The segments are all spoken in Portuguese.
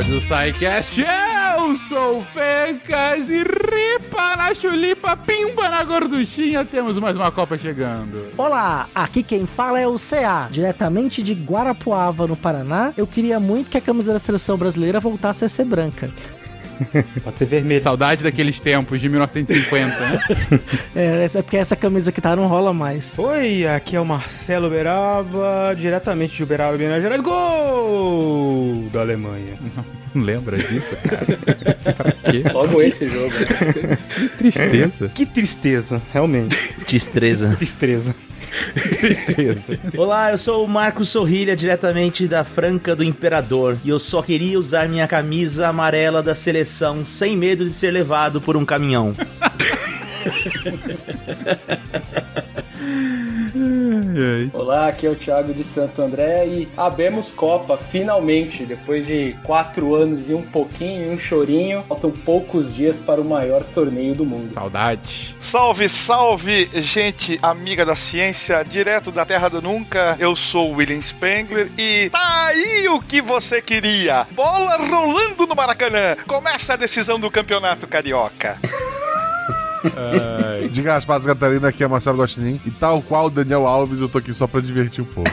episódio do SciCast. Eu sou o Fencas e ripa na chulipa, pimba na gorduchinha, temos mais uma Copa chegando. Olá, aqui quem fala é o CA, diretamente de Guarapuava, no Paraná. Eu queria muito que a camisa da seleção brasileira voltasse a ser branca. Pode ser vermelho. Saudade daqueles tempos de 1950, né? É porque essa camisa que tá não rola mais. Oi, aqui é o Marcelo Uberaba, diretamente de Uberaba, Minas Gerais. Gol da Alemanha. Não lembra disso, cara? Pra quê? Logo esse jogo. Que tristeza. Que tristeza, realmente. Tristeza. Olá, eu sou o Marcos Sorrilha, diretamente da Franca do Imperador, e eu só queria usar minha camisa amarela da seleção sem medo de ser levado por um caminhão. Olá, aqui é o Thiago de Santo André e abemos Copa, finalmente, depois de 4 anos e um pouquinho, um chorinho, faltam poucos dias para o maior torneio do mundo. Saudade. Salve, gente amiga da ciência, direto da terra do nunca, eu sou o William Spengler e tá aí o que você queria, bola rolando no Maracanã, começa a decisão do campeonato carioca. Diga as passas, Catarina, aqui é Marcelo Gostinin e tal qual Daniel Alves, eu tô aqui só pra divertir um pouco.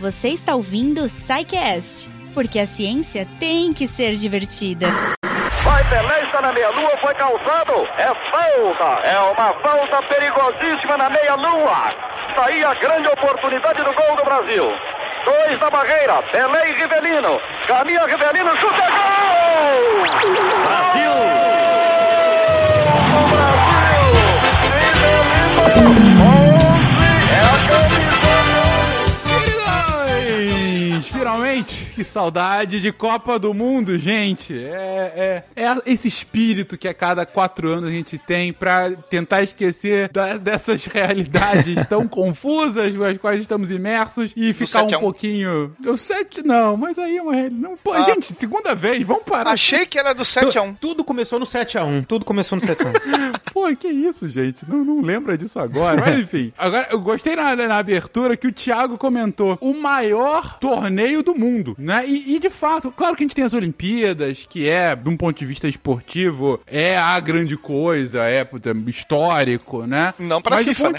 Você está ouvindo o SciCast, porque a ciência tem que ser divertida. Vai, Pelé está na meia-lua, foi calçado, é falta, é uma falta perigosíssima na meia-lua. Está aí a grande oportunidade do gol do Brasil. 2 na barreira, Pelé e Rivelino, caminha Rivelino, chuta, gol! Brasil! Gol do Brasil! Rivelino, 11, é a campeão! Finalmente, que saudade de Copa do Mundo, gente! É esse espírito que a cada 4 anos a gente tem pra tentar esquecer dessas realidades tão confusas com as quais estamos imersos e ficar um pouquinho... O 7 não, mas aí é uma realidade... Pô, gente, segunda vez, vamos parar. Achei que era do 7-1. Tudo começou no 7-1. Pô, que isso, gente? Não lembra disso agora. Mas enfim, agora eu gostei na abertura que o Thiago comentou. O maior torneio do mundo, né? E de fato, claro que a gente tem as Olimpíadas, que é... do ponto de vista esportivo, é a grande coisa, é histórico, né? Não pra FIFA, né?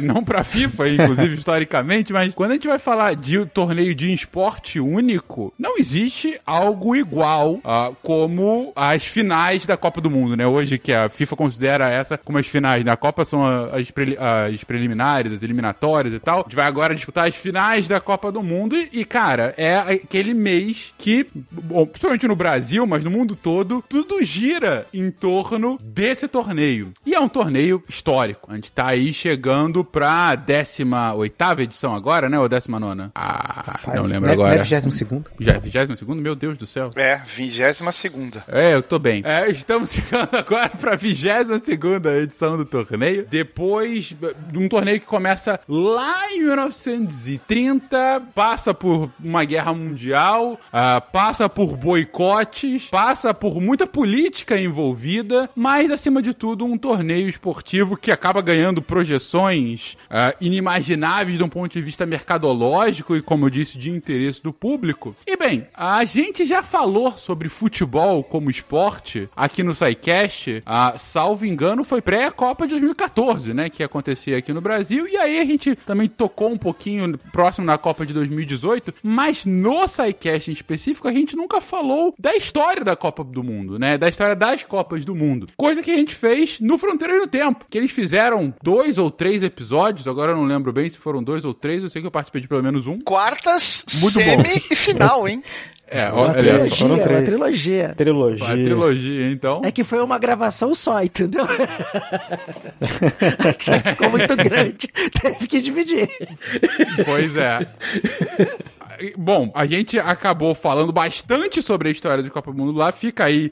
Não pra FIFA, inclusive, historicamente, mas quando a gente vai falar de torneio de esporte único, não existe algo igual como as finais da Copa do Mundo, né? Hoje que a FIFA considera essa como as finais, né? A Copa são as preliminares, as eliminatórias e tal. A gente vai agora disputar as finais da Copa do Mundo e cara, é aquele mês que, principalmente no Brasil, mas no mundo todo, tudo gira em torno desse torneio. E é um torneio histórico. A gente tá aí chegando pra 18ª edição agora, né? Ou 19ª? Rapaz, não lembro agora. É 22ª? Já é 22ª? Meu Deus do céu. É, 22ª. É, eu tô bem. É, estamos chegando agora pra 22ª edição do torneio. Depois de um torneio que começa lá em 1930, passa por uma guerra mundial, passa por boicotes, passa por muita política envolvida, mas, acima de tudo, um torneio esportivo que acaba ganhando projeções inimagináveis de um ponto de vista mercadológico e, como eu disse, de interesse do público. E, bem, a gente já falou sobre futebol como esporte aqui no SciCast, salvo engano, foi pré-Copa de 2014, né, que acontecia aqui no Brasil, e aí a gente também tocou um pouquinho próximo na Copa de 2018, mas no SciCast em específico, a gente nunca falou da história da Copa do Mundo, né? Da história das Copas do Mundo. Coisa que a gente fez no Fronteiras do Tempo, que eles fizeram 2 ou 3 episódios, agora eu não lembro bem se foram 2 ou 3, eu sei que eu participei de pelo menos um. Quartas, muito semi bom. E final, hein? É, uma trilogia, uma trilogia. Trilogia, então. É que foi uma gravação só, entendeu? Ficou muito grande, teve que dividir. Pois é. Bom, a gente acabou falando bastante sobre a história de Copa do Mundo lá. Fica aí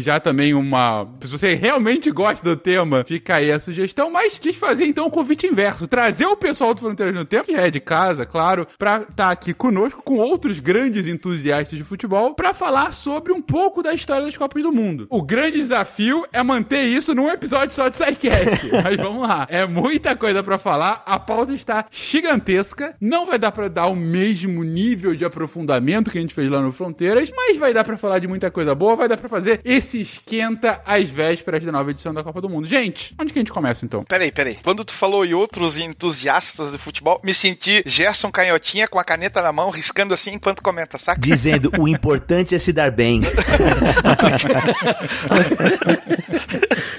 já também uma... Se você realmente gosta do tema, fica aí a sugestão. Mas quis fazer, então, o convite inverso. Trazer o pessoal do Fronteiras do Tempo, que é de casa, claro, pra estar aqui conosco com outros grandes entusiastas de futebol pra falar sobre um pouco da história das Copas do Mundo. O grande desafio é manter isso num episódio só de SciCast. Mas vamos lá. É muita coisa pra falar. A pauta está gigantesca. Não vai dar pra dar o mesmo nível de aprofundamento que a gente fez lá no Fronteiras, mas vai dar pra falar de muita coisa boa, vai dar pra fazer esse esquenta às vésperas da nova edição da Copa do Mundo. Gente, onde que a gente começa, então? Peraí. Quando tu falou e outros entusiastas do futebol, me senti Gerson Canhotinha com a caneta na mão, riscando assim enquanto comenta, saca? Dizendo, o importante é se dar bem.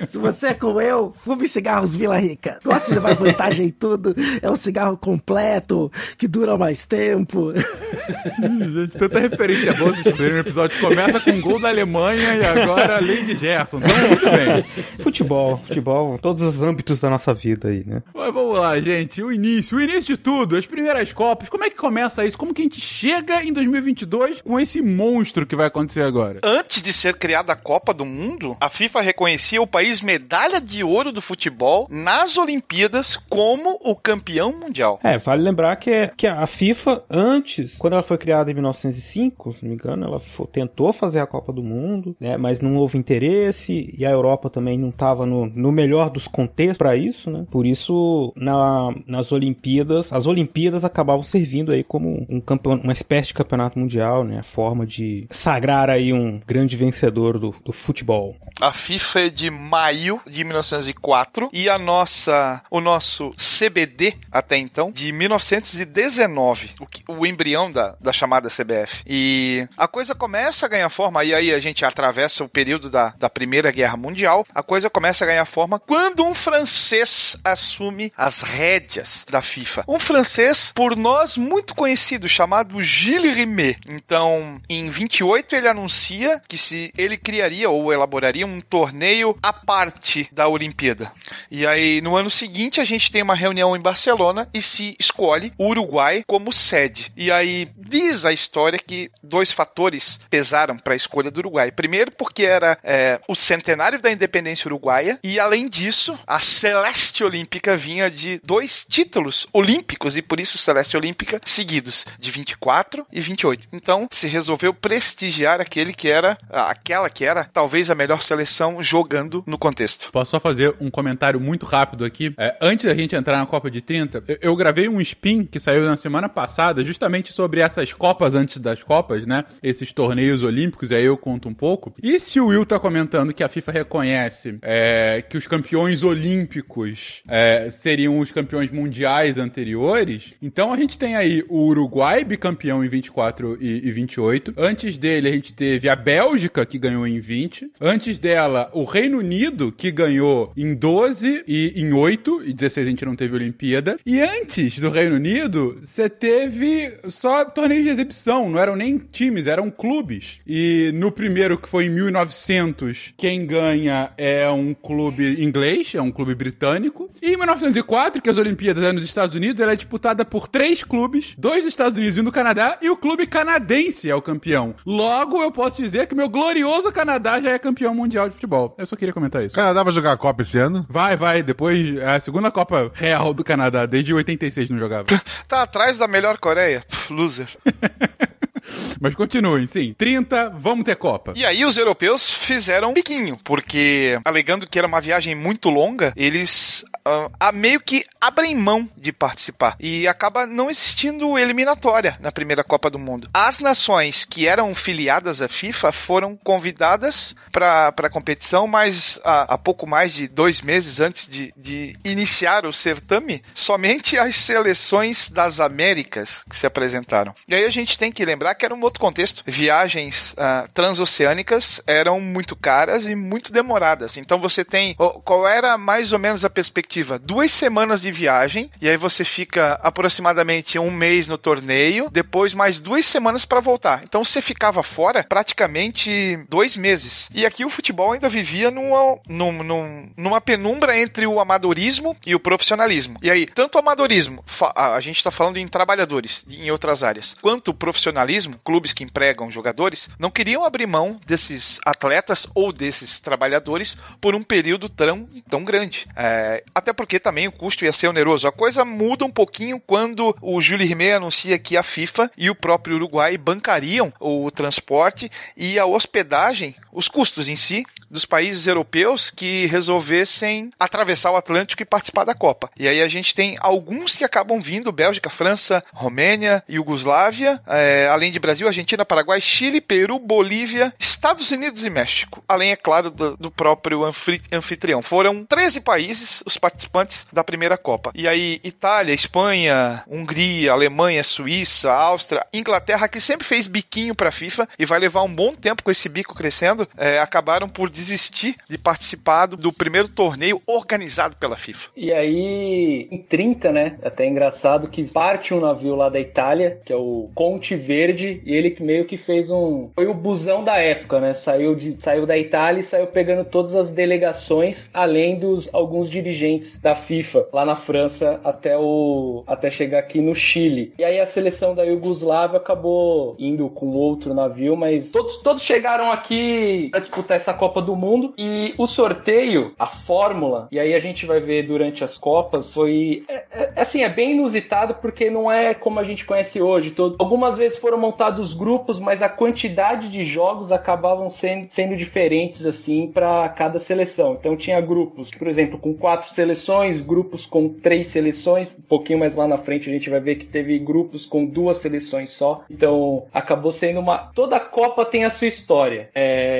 Se você é como eu, fume cigarros Vila Rica. Gosto de levar vantagem em tudo. É um cigarro completo, que dura mais tempo. Gente, tanta referência boa. Vocês descobriram no episódio. Começa com um gol da Alemanha e agora Lady Gerson. Então, muito bem. Futebol, todos os âmbitos da nossa vida aí, né? Mas vamos lá, gente. O início de tudo. As primeiras Copas. Como é que começa isso? Como que a gente chega em 2022 com esse monstro que vai acontecer agora? Antes de ser criada a Copa do Mundo, a FIFA reconhecia o país medalha de ouro do futebol nas Olimpíadas como o campeão mundial. É, vale lembrar que a FIFA, antes, quando ela foi criada em 1905, se não me engano, ela tentou fazer a Copa do Mundo, né, mas não houve interesse e a Europa também não estava no melhor dos contextos para isso, né? Por isso, nas Olimpíadas, as Olimpíadas acabavam servindo aí como uma espécie de campeonato mundial, né? A forma de sagrar aí um grande vencedor do futebol. A FIFA é de maio de 1904 e o nosso CBD até então de 1919, o embrião da chamada CBF. E a coisa começa a ganhar forma, e aí a gente atravessa o período da Primeira Guerra Mundial. A coisa começa a ganhar forma quando um francês assume as rédeas da FIFA. Um francês por nós muito conhecido, chamado Jules Rimet. Então, em 28 ele anuncia que se ele criaria ou elaboraria um torneio a parte da Olimpíada. E aí, no ano seguinte, a gente tem uma reunião em Barcelona e se escolhe o Uruguai como sede. E aí, diz a história que dois fatores pesaram para a escolha do Uruguai. Primeiro, porque era o centenário da independência uruguaia e, além disso, a Celeste Olímpica vinha de dois títulos olímpicos e, por isso, Celeste Olímpica seguidos, de 24 e 28. Então, se resolveu prestigiar aquela que era talvez a melhor seleção jogando no contexto. Posso só fazer um comentário muito rápido aqui? Antes da gente entrar na Copa de 30, eu gravei um spin que saiu na semana passada justamente sobre essas Copas antes das Copas, né? Esses torneios olímpicos, aí eu conto um pouco. E se o Will tá comentando que a FIFA reconhece que os campeões olímpicos seriam os campeões mundiais anteriores, então a gente tem aí o Uruguai, bicampeão em 24 e 28. Antes dele a gente teve a Bélgica, que ganhou em 20. Antes dela, o Reino Unido, que ganhou em 12 e em 8, e 16 a gente não teve Olimpíada. E antes do Reino Unido, você teve só torneios de exibição, não eram nem times, eram clubes. E no primeiro, que foi em 1900, quem ganha é um clube inglês, é um clube britânico. E em 1904, que as Olimpíadas é nos Estados Unidos, ela é disputada por 3 clubes, 2 dos Estados Unidos e um do Canadá, e o clube canadense é o campeão. Logo, eu posso dizer que o meu glorioso Canadá já é campeão mundial de futebol. Eu só queria comentar isso. O Canadá vai jogar a Copa esse ano? Vai. Depois, a segunda Copa real do Canadá. Desde 86 não jogava. Tá atrás da melhor Coreia. Pff, loser. Mas continuem, sim. 30, vamos ter Copa. E aí os europeus fizeram um biquinho, porque, alegando que era uma viagem muito longa, eles meio que abrem mão de participar. E acaba não existindo eliminatória na primeira Copa do Mundo. As nações que eram filiadas à FIFA foram convidadas para a competição, mas há pouco mais de 2 meses antes de iniciar o certame, somente as seleções das Américas que se apresentaram. E aí a gente tem que lembrar que era um outro contexto. Viagens transoceânicas eram muito caras e muito demoradas. Então você tem... Qual era mais ou menos a perspectiva? 2 semanas de viagem, e aí você fica aproximadamente 1 mês no torneio, depois mais 2 semanas para voltar. Então você ficava fora praticamente 2 meses. E aqui o futebol ainda vivia numa penumbra entre o amadorismo e o profissionalismo. E aí, tanto o amadorismo, a gente está falando em trabalhadores, em outras áreas, quanto o profissionalismo, clubes que empregam jogadores, não queriam abrir mão desses atletas ou desses trabalhadores por um período tão grande. Até porque também o custo ia ser oneroso. A coisa muda um pouquinho quando o Jules Rimet anuncia que a FIFA e o próprio Uruguai bancariam o transporte e a hospedagem, os custos em si, dos países europeus que resolvessem atravessar o Atlântico e participar da Copa. E aí a gente tem alguns que acabam vindo, Bélgica, França, Romênia, Iugoslávia, além de Brasil, Argentina, Paraguai, Chile, Peru, Bolívia, Estados Unidos e México. Além, é claro, do próprio anfitrião. Foram 13 países os participantes da primeira Copa. E aí Itália, Espanha, Hungria, Alemanha, Suíça, Áustria, Inglaterra, que sempre fez biquinho para a FIFA e vai levar um bom tempo com esse bico crescendo, acabaram por desistir de participar do primeiro torneio organizado pela FIFA. E aí, em 30, né? Até é engraçado que parte um navio lá da Itália, que é o Conte Verde, e ele meio que fez foi o busão da época, né? Saiu da Itália e saiu pegando todas as delegações, além dos alguns dirigentes da FIFA, lá na França, até chegar aqui no Chile. E aí a seleção da Iugoslávia acabou indo com outro navio, mas todos chegaram aqui para disputar essa Copa do Mundo, e o sorteio, a fórmula, e aí a gente vai ver durante as Copas, foi assim, é bem inusitado, porque não é como a gente conhece hoje. Algumas vezes foram montados grupos, mas a quantidade de jogos acabavam sendo diferentes, assim, para cada seleção. Então tinha grupos, por exemplo, com 4 seleções, grupos com 3 seleções, um pouquinho mais lá na frente a gente vai ver que teve grupos com 2 seleções só, então acabou sendo toda Copa tem a sua história,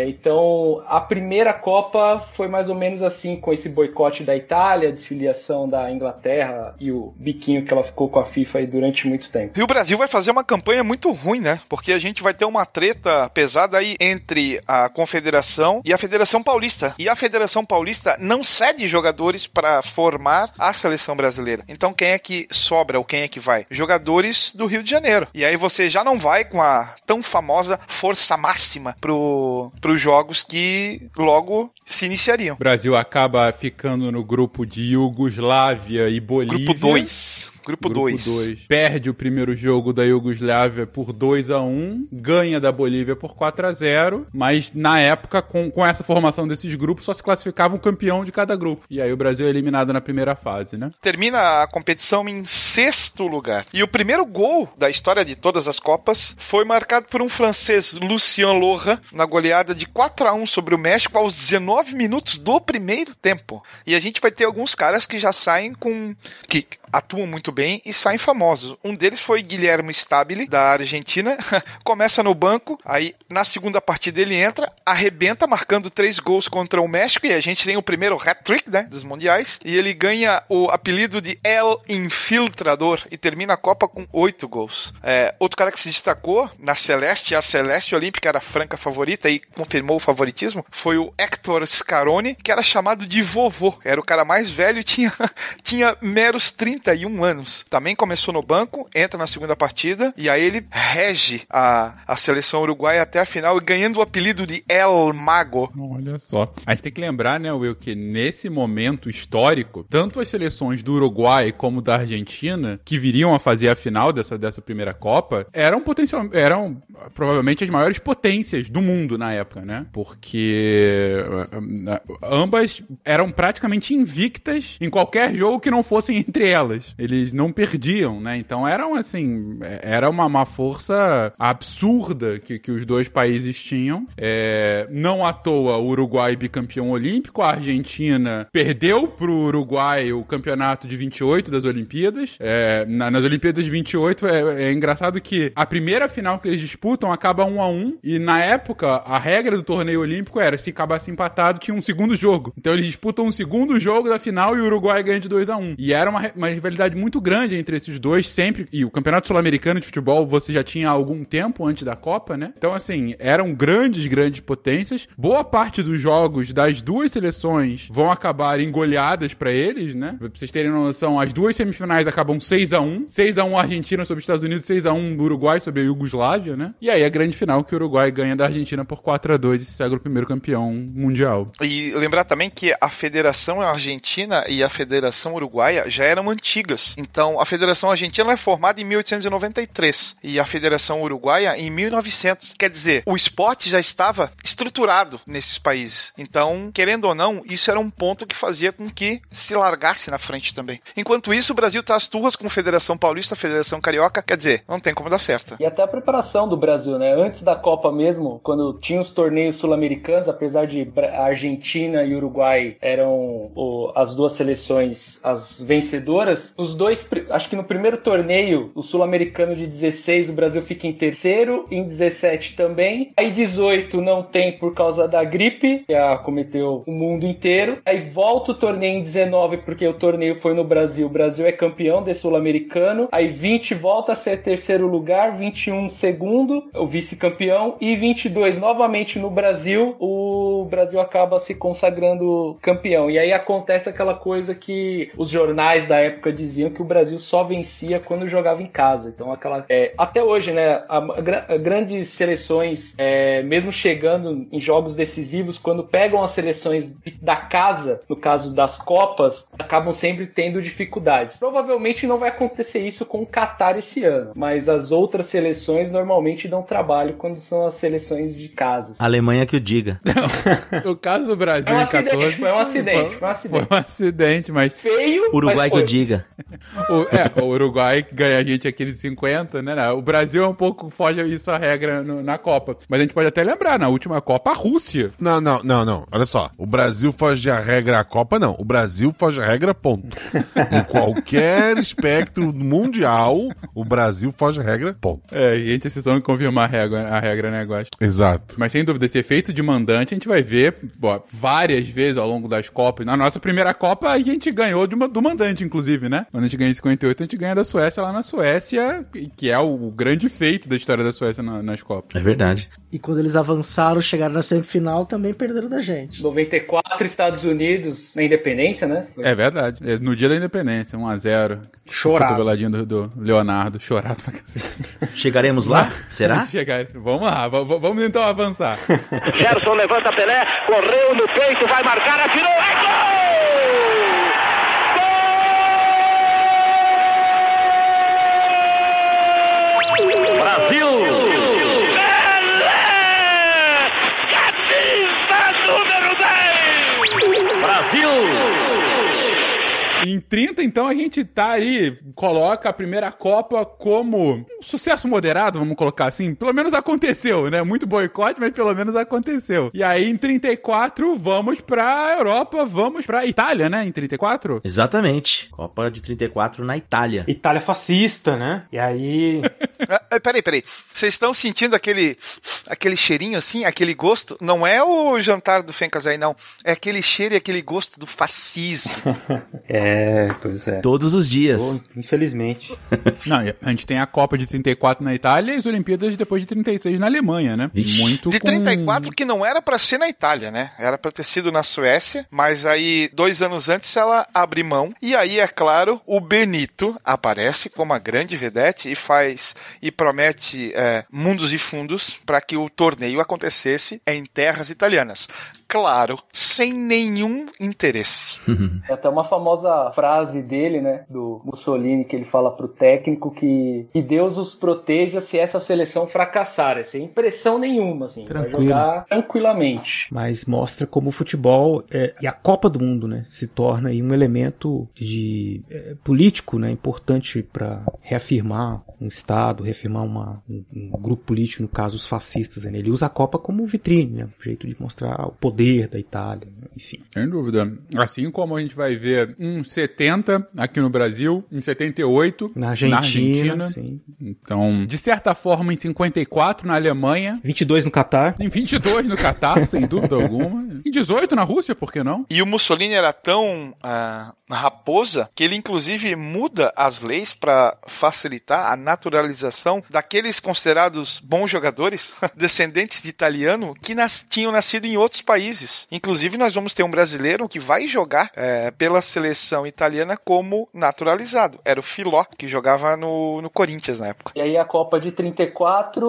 então a primeira Copa foi mais ou menos assim, com esse boicote da Itália, a desfiliação da Inglaterra e o biquinho que ela ficou com a FIFA aí durante muito tempo. E o Brasil vai fazer uma campanha muito ruim, né? Porque a gente vai ter uma treta pesada aí entre a Confederação e a Federação Paulista. E a Federação Paulista não cede jogadores para formar a seleção brasileira. Então quem é que sobra ou quem é que vai? Jogadores do Rio de Janeiro. E aí você já não vai com a tão famosa força máxima pros jogos que logo se iniciariam. O Brasil acaba ficando no grupo de Iugoslávia e Bolívia. Grupo 2. Grupo 2. Perde o primeiro jogo da Iugoslávia por 2-1, ganha da Bolívia por 4-0, mas na época, com essa formação desses grupos, só se classificava um campeão de cada grupo. E aí o Brasil é eliminado na primeira fase, né? Termina a competição em 6º lugar. E o primeiro gol da história de todas as Copas foi marcado por um francês, Lucien Lohan, na goleada de 4-1 sobre o México aos 19 minutos do primeiro tempo. E a gente vai ter alguns caras que já saem que atuam muito bem e saem famosos. Um deles foi Guilherme Stabile, da Argentina. Começa no banco, aí na segunda partida ele entra, arrebenta, marcando 3 gols contra o México, e a gente tem o primeiro hat-trick, né, dos mundiais, e ele ganha o apelido de El Infiltrador e termina a Copa com 8 gols. Outro cara que se destacou na Celeste, a Celeste Olímpica era a franca favorita e confirmou o favoritismo, foi o Héctor Scaroni, que era chamado de vovô, era o cara mais velho e tinha meros 31 anos. Também começou no banco, entra na segunda partida, e aí ele rege a seleção uruguaia até a final, ganhando o apelido de El Mago. Olha só. A gente tem que lembrar, né, Will, que nesse momento histórico, tanto as seleções do Uruguai como da Argentina, que viriam a fazer a final dessa primeira Copa, eram provavelmente as maiores potências do mundo na época, né? Porque ambas eram praticamente invictas em qualquer jogo que não fossem entre elas. Eles não perdiam, né? Então eram assim, era uma força absurda que os dois países tinham. Não à toa o Uruguai bicampeão olímpico, a Argentina perdeu pro Uruguai o campeonato de 28 das Olimpíadas. Nas Olimpíadas de 28 é engraçado que a primeira final que eles disputam acaba 1-1, e na época a regra do torneio olímpico era, se acabasse empatado, tinha um segundo jogo. Então eles disputam um segundo jogo da final e o Uruguai ganha de 2-1. E era uma rivalidade muito muito grande entre esses dois sempre, e o Campeonato Sul-Americano de Futebol você já tinha há algum tempo antes da Copa, né? Então, assim, eram grandes potências. Boa parte dos jogos das duas seleções vão acabar engoleadas pra eles, né? Pra vocês terem noção, as duas semifinais acabam 6-1. 6-1 Argentina sobre os Estados Unidos, 6-1 Uruguai sobre a Iugoslávia, né? E aí a grande final que o Uruguai ganha da Argentina por 4-2 e segue o primeiro campeão mundial. E lembrar também que a Federação Argentina e a Federação Uruguaia já eram antigas. Então, a Federação Argentina é formada em 1893 e a Federação Uruguaia em 1900. Quer dizer, o esporte já estava estruturado nesses países. Então, querendo ou não, isso era um ponto que fazia com que se largasse na frente também. Enquanto isso, o Brasil tá às turras com a Federação Paulista, a Federação Carioca. Quer dizer, não tem como dar certo. E até a preparação do Brasil, né? Antes da Copa mesmo, quando tinha os torneios sul-americanos, apesar de Argentina e Uruguai eram as duas seleções as vencedoras, os dois, acho que no primeiro torneio, o sul-americano de 16, o Brasil fica em terceiro, em 17 também, aí 18 não tem por causa da gripe, que acometeu o mundo inteiro, aí volta o torneio em 19, porque o torneio foi no Brasil, o Brasil é campeão desse sul-americano, aí 20 volta a ser terceiro lugar, 21 segundo, o vice-campeão, e 22 novamente no Brasil, o Brasil acaba se consagrando campeão. E aí acontece aquela coisa que os jornais da época diziam que o Brasil só vencia quando jogava em casa. Então aquela até hoje, né, grandes seleções, mesmo chegando em jogos decisivos, quando pegam as seleções da casa, no caso das Copas, acabam sempre tendo dificuldades. Provavelmente não vai acontecer isso com o Qatar esse ano, mas as outras seleções normalmente dão trabalho quando são as seleções de casa. Alemanha que o diga. Não, o caso do Brasil em 14... Foi um acidente, mas... Feio, Uruguai mas que o diga. O Uruguai ganha a gente aqui de 50, né? Não, o Brasil é um pouco, foge isso a regra na Copa. Mas a gente pode até lembrar, na última Copa, a Rússia. Não. Olha só, o Brasil foge a regra a Copa, não. O Brasil foge a regra, ponto. Em qualquer espectro mundial, o Brasil foge a regra, ponto. É, e a gente precisa confirmar a regra, né, Guax? Exato. Mas sem dúvida, esse efeito de mandante a gente vai ver várias vezes ao longo das Copas. Na nossa primeira Copa, a gente ganhou do mandante, inclusive, né? Quando a gente ganha em 58, a gente ganha da Suécia lá na Suécia, que é o grande feito da história da Suécia nas Copas. É verdade. E quando eles avançaram, chegaram na semifinal, também perderam da gente. 94, Estados Unidos, na Independência, né? Foi. É verdade. No dia da Independência, 1-0. Chorado. Cotoveladinho do Leonardo. Chorado pra cacete. Chegaremos lá? Será? Vamos lá. Vamos então avançar. Gerson levanta Pelé, correu no peito, vai marcar, atirou, é gol! Brasil! Pelé! Camisa número 10! Brasil! Em 30, então, a gente tá aí, coloca a primeira Copa como um sucesso moderado, vamos colocar assim. Pelo menos aconteceu, né? Muito boicote, mas pelo menos aconteceu. E aí, em 34, vamos pra Europa, vamos pra Itália, né? Em 34? Exatamente. Copa de 34 na Itália. Itália fascista, né? E aí... Peraí. Vocês estão sentindo aquele cheirinho, assim? Aquele gosto? Não é o jantar do Fencas aí, não. É aquele cheiro e aquele gosto do fascismo. Pois é. Todos os dias. Oh, infelizmente. Não, a gente tem a Copa de 34 na Itália e as Olimpíadas depois de 36 na Alemanha, né? Muito de 34 que não era pra ser na Itália, né? Era pra ter sido na Suécia, mas aí 2 anos antes ela abre mão e aí, é claro, o Benito aparece como a grande vedete e faz e promete mundos e fundos pra que o torneio acontecesse em terras italianas. Claro, sem nenhum interesse. É até uma famosa frase dele, né, do Mussolini, que ele fala pro técnico que Deus os proteja se essa seleção fracassar, sem impressão nenhuma, assim, vai jogar tranquilamente. Mas mostra como o futebol e a Copa do Mundo, né, se torna aí um elemento político, né, importante para reafirmar um Estado, reafirmar um grupo político, no caso os fascistas, né? Ele usa a Copa como vitrine, né, um jeito de mostrar o poder da Itália, enfim. Sem dúvida. Assim como a gente vai ver em 70 aqui no Brasil, em 78 na Argentina. Sim. Então, de certa forma, em 54 na Alemanha. 22 no Catar. Em 22 no Catar, sem dúvida alguma. Em 18, na Rússia, por que não? E o Mussolini era tão raposa que ele, inclusive, muda as leis para facilitar a naturalização daqueles considerados bons jogadores, descendentes de italiano, que tinham nascido em outros países. Inclusive, nós vamos ter um brasileiro que vai jogar pela seleção italiana como naturalizado. Era o Filó, que jogava no Corinthians na época. E aí, a Copa de 34,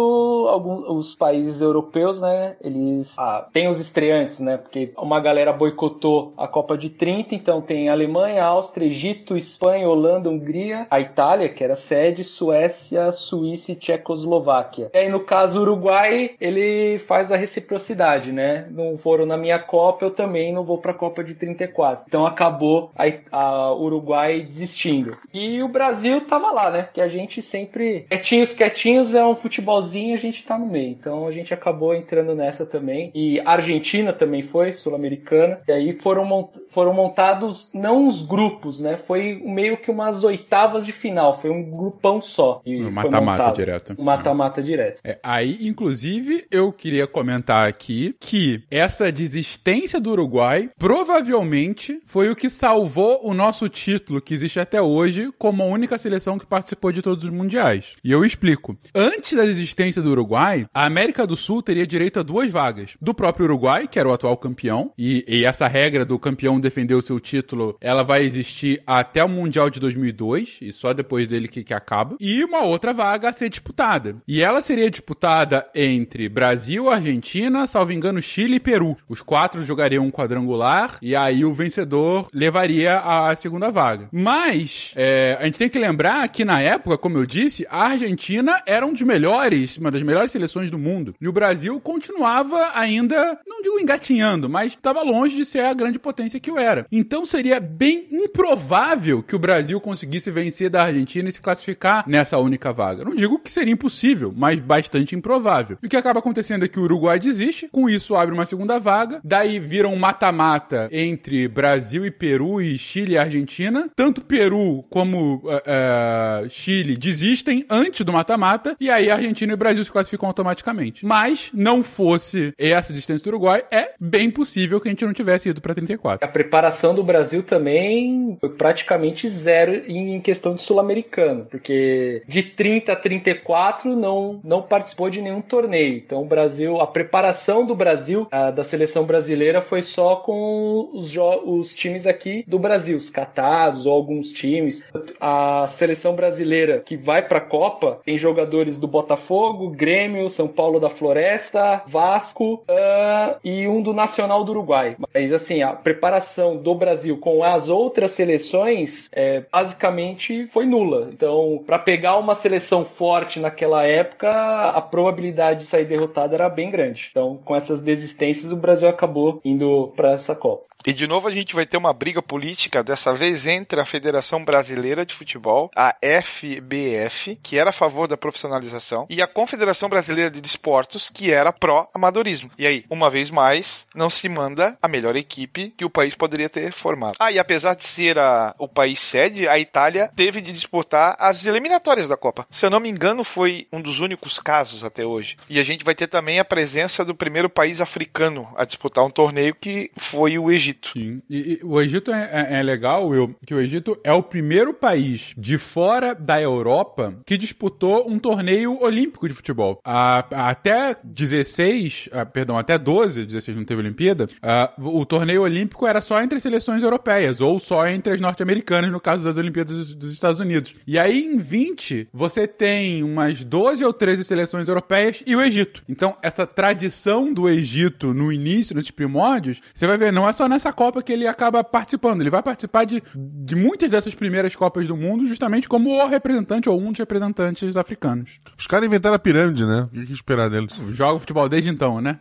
os países europeus, né, eles tem os estreantes, né, porque uma galera boicotou a Copa de 30, então tem Alemanha, Áustria, Egito, Espanha, Holanda, Hungria, a Itália, que era sede, Suécia, Suíça e Tchecoslováquia. E aí, no caso, o Uruguai, ele faz a reciprocidade, né, não foram na minha Copa, eu também não vou pra Copa de 34. Então, acabou a Uruguai desistindo. E o Brasil tava lá, né, que a gente sempre... Quietinhos, é um futebolzinho, a gente tá no meio. Então, a gente acabou entrando nessa também. E a Argentina também foi, sul-americana. E aí foram montados, não uns grupos, né? Foi meio que umas oitavas de final. Foi um grupão só. E um mata-mata direto. Um mata-mata direto. É, aí, inclusive, eu queria comentar aqui que essa desistência do Uruguai provavelmente foi o que salvou o nosso título, que existe até hoje, como a única seleção que participou de todos os mundiais. E eu explico. Antes da desistência do Uruguai, a América do Sul teria direito a duas vagas. Do próprio Uruguai, que era o atual campeão, e essa regra do campeão defender o seu título, ela vai existir até o Mundial de 2002, e só depois dele que acaba. E uma outra vaga a ser disputada. E ela seria disputada entre Brasil, Argentina, salvo engano, Chile e Peru. Os quatro jogariam um quadrangular, e aí o vencedor levaria a segunda vaga. Mas, a gente tem que lembrar que na época, como eu disse, a Argentina era uma das melhores seleções do mundo. E o Brasil continuava ainda, não digo engatinhando, mas estava longe de ser a grande potência que o era. Então seria bem improvável que o Brasil conseguisse vencer da Argentina e se classificar nessa única vaga. Não digo que seria impossível, mas bastante improvável. E o que acaba acontecendo é que o Uruguai desiste, com isso abre uma segunda vaga, daí vira um mata-mata entre Brasil e Peru e Chile e Argentina. Tanto Peru como Chile desistem antes do mata-mata, e aí a Argentina e o Brasil se classificam automaticamente. Mas, não fosse essa distância do Uruguai, é bem possível que a gente não tivesse ido para 34. A preparação do Brasil também foi praticamente zero em questão de sul-americano, porque de 30 a 34 não participou de nenhum torneio. Então, a preparação do Brasil, da seleção brasileira, foi só com os times aqui do Brasil, os catados ou alguns times. A seleção brasileira que vai para a Copa tem jogadores do Botafogo, Grêmio, São Paulo da Floresta, Vasco e um do Nacional do Uruguai. Mas assim, a preparação do Brasil com as outras seleções basicamente foi nula. Então, para pegar uma seleção forte naquela época, a probabilidade de sair derrotado era bem grande. Então, com essas desistências, o Brasil acabou indo para essa Copa. E de novo a gente vai ter uma briga política, dessa vez entre a Federação Brasileira de Futebol, a FBF, que era a favor da profissionalização, e a Confederação Brasileira de Desportos, que era pró-amadorismo. E aí, uma vez mais, não se manda a melhor equipe que o país poderia ter formado. E apesar de ser o país sede, a Itália teve de disputar as eliminatórias da Copa. Se eu não me engano, foi um dos únicos casos até hoje. E a gente vai ter também a presença do primeiro país africano a disputar um torneio, que foi o Egito. Sim. E o Egito é legal, Will, que o Egito é o primeiro país de fora da Europa que disputou um torneio olímpico de futebol. Até 16 não teve Olimpíada, o torneio olímpico era só entre as seleções europeias, ou só entre as norte-americanas, no caso das Olimpíadas dos Estados Unidos. E aí, em 20, você tem umas 12 ou 13 seleções europeias e o Egito. Então, essa tradição do Egito no início, nos primórdios, você vai ver, não é só nessa Copa que ele acaba participando. Ele vai participar de muitas dessas primeiras Copas do Mundo, justamente como o representante ou um dos representantes africanos. Os caras inventaram a pirâmide, né? O que esperar deles? Joga futebol desde então, né?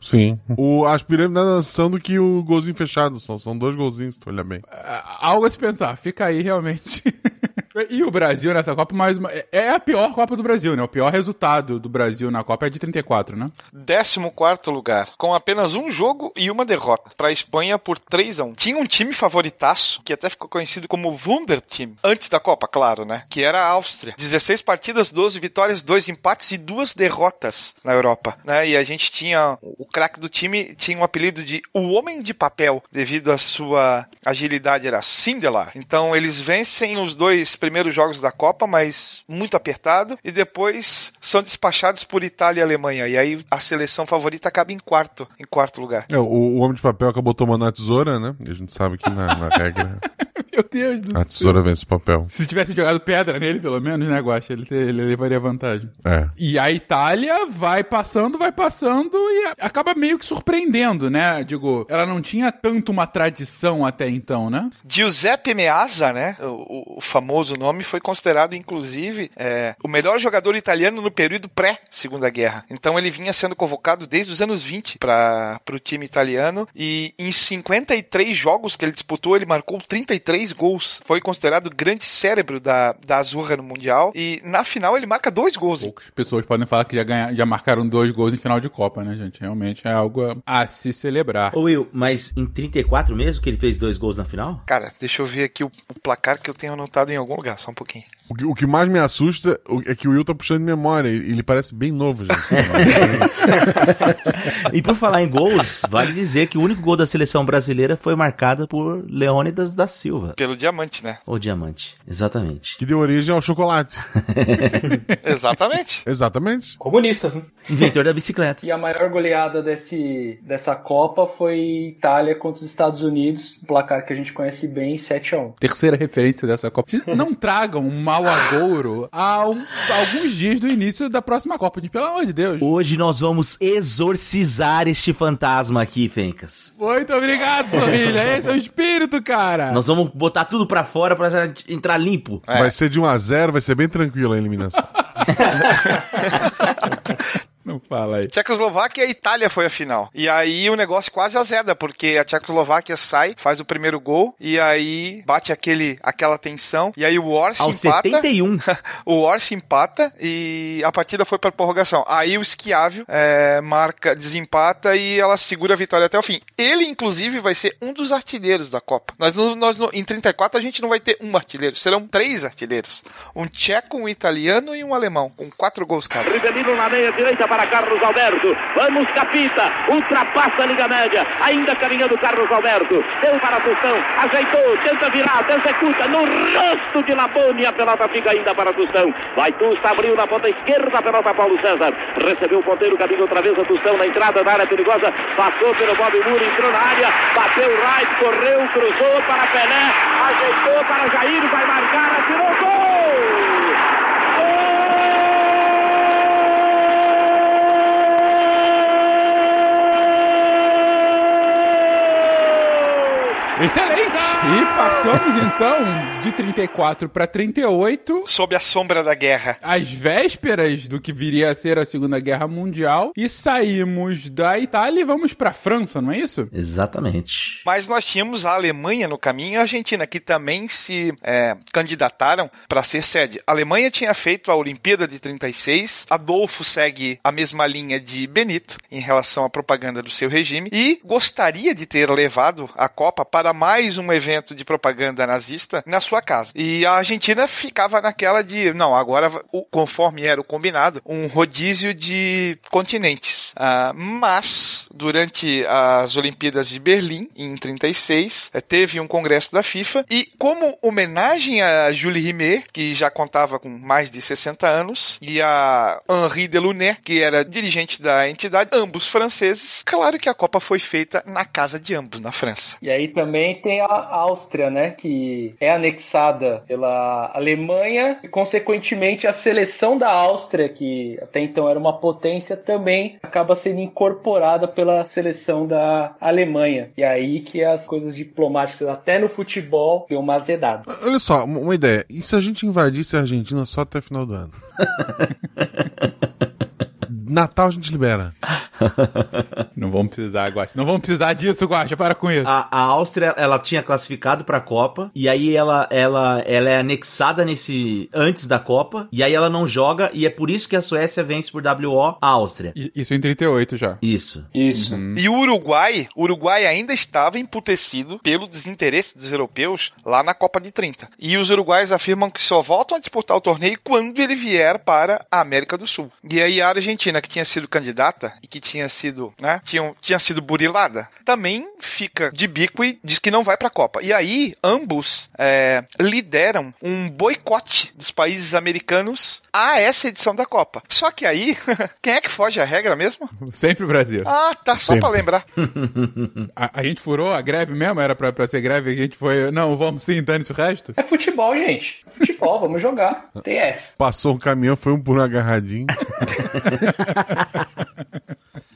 Sim. As pirâmides são do que o golzinho fechado. São dois golzinhos, se tu olhar bem. Algo a se pensar. Fica aí, realmente. E o Brasil nessa Copa, mais uma... é a pior Copa do Brasil, né? O pior resultado do Brasil na Copa é de 34, né? 14º lugar, com apenas um jogo e uma derrota para a Espanha por 3-1. Tinha um time favoritaço, que até ficou conhecido como Wunderteam, antes da Copa, claro, né? Que era a Áustria. 16 partidas, 12 vitórias, 2 empates e 2 derrotas na Europa, né? E a gente tinha... O craque do time tinha um apelido de o Homem de Papel, devido à sua agilidade, era Sindelar. Então eles vencem os dois primeiros jogos da Copa, mas muito apertado, e depois são despachados por Itália e Alemanha. E aí a seleção favorita acaba em quarto lugar. É, o Homem de Papel acabou tomando a tesoura, né? A gente sabe que na regra... Meu Deus do céu. A tesoura vence o papel. Se tivesse jogado pedra nele, pelo menos, né, Guaxa? Ele levaria vantagem. É. E a Itália vai passando e acaba meio que surpreendendo, né? Digo, ela não tinha tanto uma tradição até então, né? Giuseppe Meazza, né? O famoso nome, foi considerado, inclusive, o melhor jogador italiano no período pré-Segunda Guerra. Então ele vinha sendo convocado desde os anos 20 para o time italiano, e em 53 jogos que ele disputou, ele marcou 33 gols. Foi considerado o grande cérebro da Azurra no Mundial, e na final ele marca 2 gols. Poucas pessoas podem falar que já marcaram 2 gols em final de Copa, né, gente? Realmente é algo a se celebrar. Ô Will, mas em 34 mesmo que ele fez 2 gols na final? Cara, deixa eu ver aqui o placar que eu tenho anotado em algum lugar, só um pouquinho. O que mais me assusta é que o Will tá puxando de memória. Ele parece bem novo, gente. E por falar em gols, vale dizer que o único gol da seleção brasileira foi marcado por Leônidas da Silva. Pelo Diamante, né? O Diamante, exatamente. Que deu origem ao chocolate. Exatamente. Comunista. Hein? Inventor da bicicleta. E a maior goleada dessa Copa foi Itália contra os Estados Unidos. Um placar que a gente conhece bem, 7-1. Terceira referência dessa Copa. Não tragam um mau agouro a alguns dias do início da próxima Copa. Pelo amor de Deus. Hoje nós vamos exorcizar este fantasma aqui, Fencas. Muito obrigado, família. Esse é o espírito, cara. Nós vamos botar tudo pra fora pra já entrar limpo. É. Vai ser de 1-0, vai ser bem tranquilo a eliminação. Não fala aí. Tchecoslováquia e Itália foi a final. E aí o negócio quase azeda, porque a Tchecoslováquia sai, faz o primeiro gol, e aí bate aquela tensão, e aí o Orsi empata. 71. O Orsi empata e a partida foi pra prorrogação. Aí o Schiavio marca, desempata, e ela segura a vitória até o fim. Ele, inclusive, vai ser um dos artilheiros da Copa. Nós em 34 a gente não vai ter um artilheiro, serão 3 artilheiros. Um tcheco, um italiano e um alemão, com 4 gols cada. Rivelino na meia direita para Carlos Alberto, vamos Capita, ultrapassa a linha média, ainda caminhando Carlos Alberto, deu para a Tostão, ajeitou, tenta virar, executa no rosto de Labone, a pelota fica ainda para a Tostão, vai Tusta, abriu na ponta esquerda, a pelota Paulo César, recebeu o ponteiro, caminho outra vez a Tostão na entrada da área perigosa, passou pelo Bob Muro, entrou na área, bateu o Wright, correu, cruzou para Pelé, ajeitou para Jair, vai marcar, atirou, gol! Excelente! E passamos, então, de 34 para 38... Sob a sombra da guerra. Às vésperas do que viria a ser a Segunda Guerra Mundial. E saímos da Itália e vamos para a França, não é isso? Exatamente. Mas nós tínhamos a Alemanha no caminho e a Argentina, que também se candidataram para ser sede. A Alemanha tinha feito a Olimpíada de 36. Adolfo segue a mesma linha de Benito em relação à propaganda do seu regime. E gostaria de ter levado a Copa para mais um evento de propaganda nazista na sua casa. E a Argentina ficava naquela de... Não, agora, conforme era o combinado, um rodízio de continentes. Mas, durante as Olimpíadas de Berlim, em 36, teve um congresso da FIFA e, como homenagem a Jules Rimet, que já contava com mais de 60 anos, e a Henri Delaunay, que era dirigente da entidade, ambos franceses, claro que a Copa foi feita na casa de ambos, na França. E aí também tem a Áustria, né, que é anexada pela Alemanha e, consequentemente, a seleção da Áustria, que até então era uma potência, também acaba sendo incorporada pela seleção da Alemanha. E aí que as coisas diplomáticas, até no futebol, deu uma azedada. Olha só, uma ideia. E se a gente invadisse a Argentina só até o final do ano? Natal a gente libera. Não vamos precisar, Guaxa. Não vamos precisar disso, Guaxa. Para com isso. A Áustria, ela tinha classificado pra Copa. E aí ela é anexada nesse... antes da Copa. E aí ela não joga. E é por isso que a Suécia vence por WO a Áustria. Isso em 38 já. Isso. Uhum. E o Uruguai ainda estava emputecido pelo desinteresse dos europeus lá na Copa de 30. E os uruguaios afirmam que só voltam a disputar o torneio quando ele vier para a América do Sul. E aí a Argentina, que tinha sido candidata e que tinha sido burilada, também fica de bico e diz que não vai para a Copa. E aí ambos lideram um boicote dos países americanos a essa edição da Copa. Só que aí, quem é que foge à regra mesmo? Sempre o Brasil. Ah, tá, só para lembrar. A gente furou a greve mesmo? Era pra ser greve? A gente foi, não, vamos sim, dane-se o resto? É futebol, gente. Futebol, vamos jogar. Tem essa. Passou um caminhão, foi um por um agarradinho.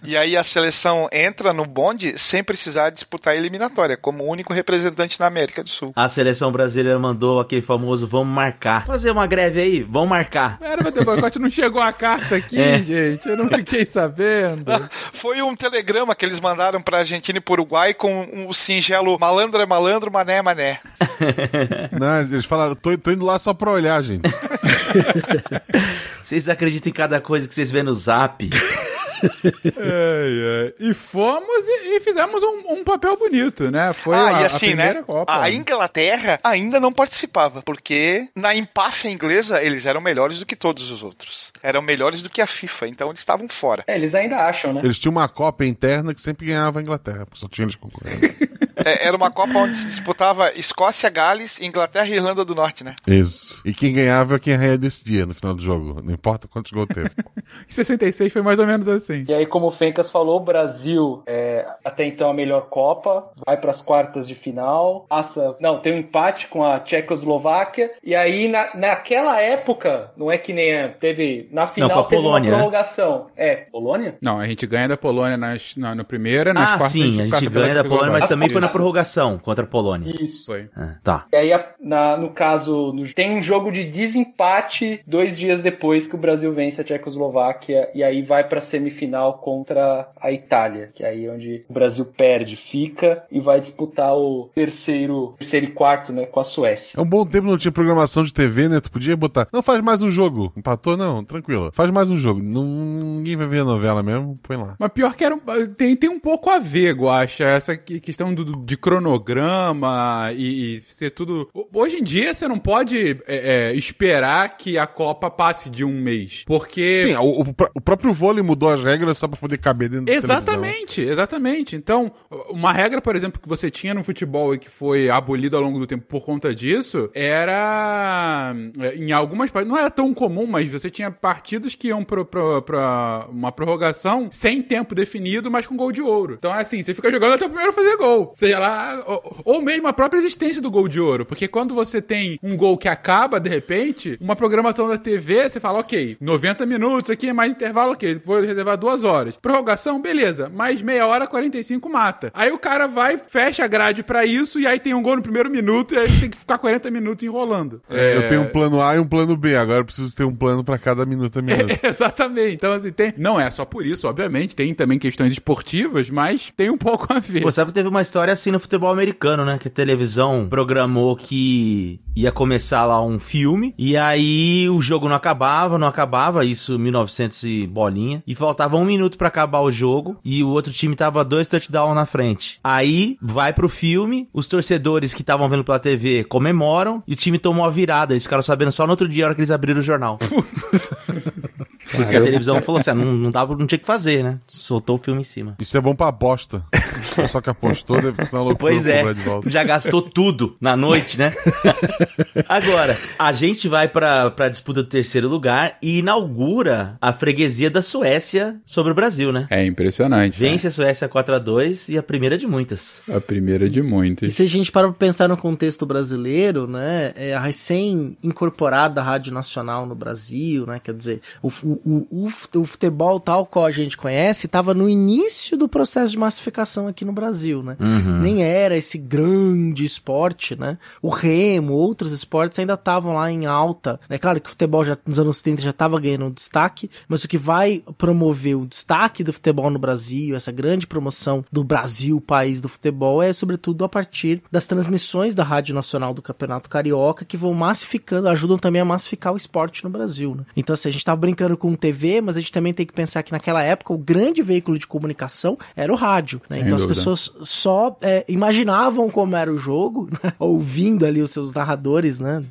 E aí a seleção entra no bonde sem precisar disputar a eliminatória, como o único representante na América do Sul. A seleção brasileira mandou aquele famoso vamos marcar. Fazer uma greve aí, vamos marcar. Era pra ter boicote, não chegou a carta aqui, gente. Eu não fiquei sabendo. Foi um telegrama que eles mandaram pra Argentina e pro Uruguai com o singelo malandro é malandro, mané é mané. Não, eles falaram, tô indo lá só pra olhar, gente. Vocês acreditam em cada coisa que vocês vê no Zap? E fomos e fizemos um papel bonito, né? Foi e assim, a primeira Copa. A Inglaterra ainda não participava, porque na empáfia inglesa eles eram melhores do que todos os outros. Eram melhores do que a FIFA, então eles estavam fora. Eles ainda acham, né? Eles tinham uma Copa interna que sempre ganhava a Inglaterra, porque só tinha eles concorrendo. Era uma Copa onde se disputava Escócia, Gales, Inglaterra e Irlanda do Norte, né? Isso. E quem ganhava é quem raia decidia no final do jogo. Não importa quantos gols teve. Em 66 foi mais ou menos assim. E aí, como o Fencas falou, o Brasil é até então a melhor Copa, vai para as quartas de final, passa... Não, tem um empate com a Tchecoslováquia. E aí, naquela época, não é que nem teve... Na final não, teve Polônia, uma prorrogação. Né? Polônia? Não, a gente ganha da Polônia na primeira, nas quartas de final. Ah, sim, a gente ganha da Polônia, mas também foi na prorrogação contra a Polônia. Isso. Foi. Tá. E aí, no caso, tem um jogo de desempate 2 dias depois que o Brasil vence a Tchecoslováquia e aí vai pra semifinal contra a Itália, que é aí onde o Brasil perde, fica e vai disputar o terceiro e quarto, né, com a Suécia. É um bom tempo, não tinha programação de TV, né? Tu podia botar, não, faz mais um jogo. Empatou? Não, tranquilo. Faz mais um jogo. Não, ninguém vai ver a novela mesmo, põe lá. Mas pior que era, tem um pouco a ver, Guaxa, essa questão de cronograma e ser tudo... Hoje em dia você não pode esperar que a Copa passe de um mês, porque... Sim, o próprio vôlei mudou as regras só pra poder caber dentro da televisão. Exatamente. Então, uma regra, por exemplo, que você tinha no futebol e que foi abolida ao longo do tempo por conta disso, era... Em algumas partes, não era tão comum, mas você tinha partidas que iam pra uma prorrogação sem tempo definido, mas com gol de ouro. Então, é assim, você fica jogando até o primeiro fazer gol. Seja lá, ou mesmo a própria existência do gol de ouro, porque quando você tem um gol que acaba, de repente, uma programação da TV, você fala, ok, 90 minutos aqui, mais intervalo, ok, vou reservar 2 horas. Prorrogação, beleza, mais meia hora, 45 mata. Aí o cara vai, fecha a grade pra isso, e aí tem um gol no primeiro minuto, e aí tem que ficar 40 minutos enrolando. Eu tenho um plano A e um plano B, agora eu preciso ter um plano pra cada minuto. Exatamente. Então, assim, tem... Não é só por isso, obviamente, tem também questões esportivas, mas tem um pouco a ver. Pô, sabe, teve uma história assim no futebol americano, né? Que a televisão programou que ia começar lá um filme e aí o jogo não acabava, isso 1900 e bolinha, e faltava 1 minuto pra acabar o jogo e o outro time tava 2 touchdowns na frente. Aí vai pro filme, os torcedores que estavam vendo pela TV comemoram e o time tomou a virada, eles ficaram sabendo só no outro dia, a hora que eles abriram o jornal. Porque a televisão falou assim, não tinha que fazer, né? Soltou o filme em cima. Isso é bom pra aposta. Só que apostou, deve ser uma loucura. Pois é, já gastou tudo na noite, né? Agora, a gente vai pra disputa do terceiro lugar e inaugura a freguesia da Suécia sobre o Brasil, né? É impressionante. Vence a Suécia 4-2 e a primeira de muitas. A primeira de muitas. E se a gente para pra pensar no contexto brasileiro, né? A recém-incorporada Rádio Nacional no Brasil, né? Quer dizer, o futebol tal qual a gente conhece estava no início do processo de massificação aqui aqui no Brasil, né? Uhum. Nem era esse grande esporte, né? O remo, outros esportes ainda estavam lá em alta. É claro que o futebol já, nos anos 70 já estava ganhando um destaque, mas o que vai promover o destaque do futebol no Brasil, essa grande promoção do Brasil, país do futebol, é sobretudo a partir das transmissões da Rádio Nacional do Campeonato Carioca, que vão massificando, ajudam também a massificar o esporte no Brasil, né? Então, assim, a gente tava brincando com TV, mas a gente também tem que pensar que naquela época o grande veículo de comunicação era o rádio, né? Então as pessoas só imaginavam como era o jogo, né? Ouvindo ali os seus narradores, né?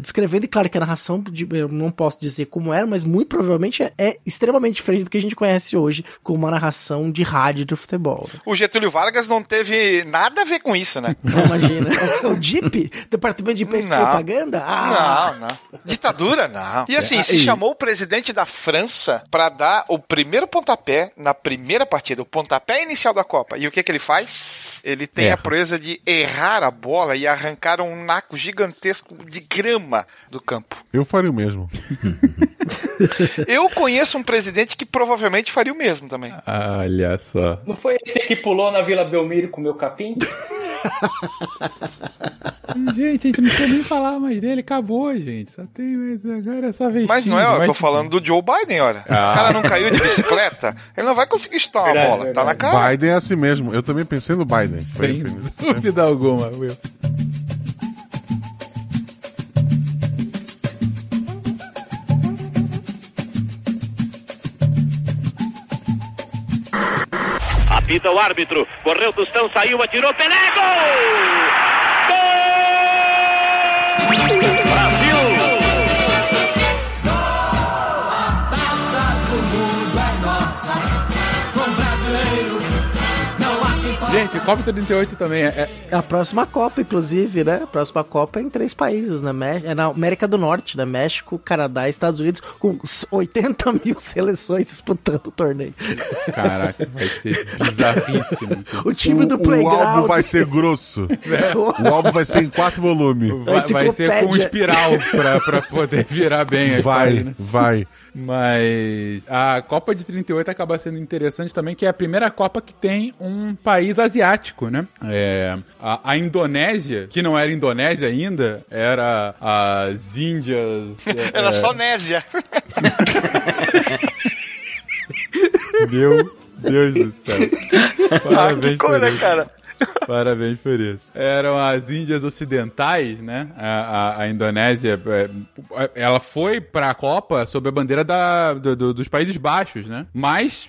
Descrevendo, e claro que a narração, eu não posso dizer como era, mas muito provavelmente é extremamente diferente do que a gente conhece hoje como uma narração de rádio do futebol, né? O Getúlio Vargas não teve nada a ver com isso, né? Não, imagina. O DIP, Departamento de Pesca e Propaganda? Ah. Não, não. Ditadura? Não. E assim, se chamou o presidente da França para dar o primeiro pontapé na primeira partida, o pontapé inicial da Copa. E o que ele faz? Ele tem a proeza de errar a bola e arrancar um naco gigantesco de grama do campo. Eu faria o mesmo. Eu conheço um presidente que provavelmente faria o mesmo também. Olha só. Não foi esse que pulou na Vila Belmiro com o meu capim? Gente, a gente não precisa nem falar mais dele. Acabou, gente. Só tem, mas agora é só vestir. Mas não é, eu tô falando do Joe Biden, olha. O cara não caiu de bicicleta, ele não vai conseguir estourar a bola. Verdade. Tá na cara. Biden é assim mesmo. Eu também pensei no Biden. Sem dúvida alguma, Will. Apita o árbitro, correu Tostão, saiu, atirou, Pelé, gol! Gol! Brasil! Gol! A taça do mundo é nossa, com brasileiro, não há quem possa... Gente, Copa 38 também é a próxima Copa, inclusive, né? A próxima Copa é em 3 países, né? É na América do Norte, né? México, Canadá e Estados Unidos, com 80 mil seleções disputando o torneio. Caraca, vai ser bizarríssimo. O time do Playground. O álbum vai ser grosso. É. O álbum vai ser em 4 volumes. Vai ser com espiral pra poder virar bem. Vai. Mas a Copa de 38 acaba sendo interessante também, que é a primeira Copa que tem um país asiático, né? A Indonésia, que não era Indonésia ainda, era as Índias... Era Sonésia. Meu Deus do céu. Parabéns, que cor, né, cara? Parabéns por isso. Eram as Índias Ocidentais, né? A Indonésia, ela foi pra Copa sob a bandeira dos Países Baixos, né? Mas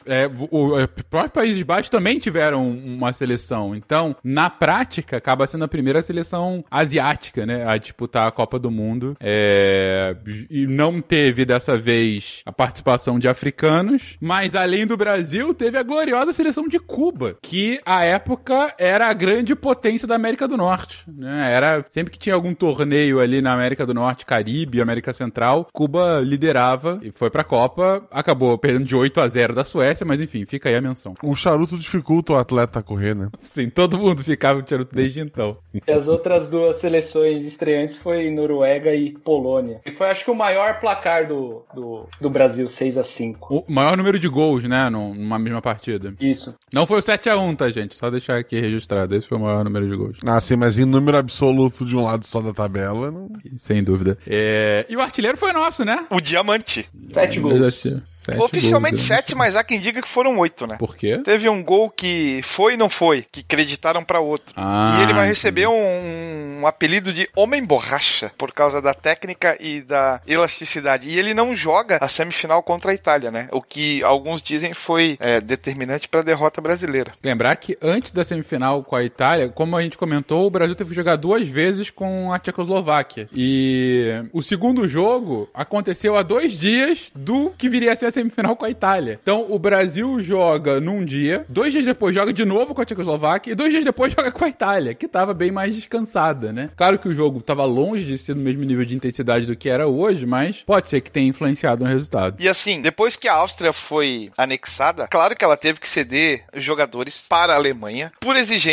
os próprios Países Baixos também tiveram uma seleção. Então, na prática, acaba sendo a primeira seleção asiática, né? A disputar a Copa do Mundo. E não teve, dessa vez, a participação de africanos. Mas, além do Brasil, teve a gloriosa seleção de Cuba, que, à época, era a grande potência da América do Norte, né? Era, sempre que tinha algum torneio ali na América do Norte, Caribe, América Central, Cuba liderava e foi pra Copa, acabou perdendo de 8-0 da Suécia, mas enfim, fica aí a menção. O charuto dificulta o atleta a correr, né? Sim, todo mundo ficava com charuto desde então. E as outras duas seleções estreantes foi Noruega e Polônia. E foi, acho que, o maior placar do Brasil, 6-5. O maior número de gols, né? Numa mesma partida. Isso. Não foi o 7-1, tá, gente? Só deixar aqui registrado. Esse foi o maior número de gols. Ah, sim, mas em número absoluto de um lado só da tabela, não... Sem dúvida. E o artilheiro foi nosso, né? O Diamante. 7 gols. 7 oficialmente gols, 7, mas há quem diga que foram 8, né? Por quê? Teve um gol que foi e não foi, que acreditaram pra outro. E ele vai receber um apelido de Homem Borracha, por causa da técnica e da elasticidade. E ele não joga a semifinal contra a Itália, né? O que alguns dizem foi determinante pra derrota brasileira. Lembrar que antes da semifinal com a Itália, como a gente comentou, o Brasil teve que jogar 2 vezes com a Tchecoslováquia. E o segundo jogo aconteceu há 2 dias do que viria a ser a semifinal com a Itália. Então, o Brasil joga num dia, 2 dias depois joga de novo com a Tchecoslováquia e 2 dias depois joga com a Itália, que estava bem mais descansada, né? Claro que o jogo estava longe de ser no mesmo nível de intensidade do que era hoje, mas pode ser que tenha influenciado no resultado. E assim, depois que a Áustria foi anexada, claro que ela teve que ceder jogadores para a Alemanha, por exigência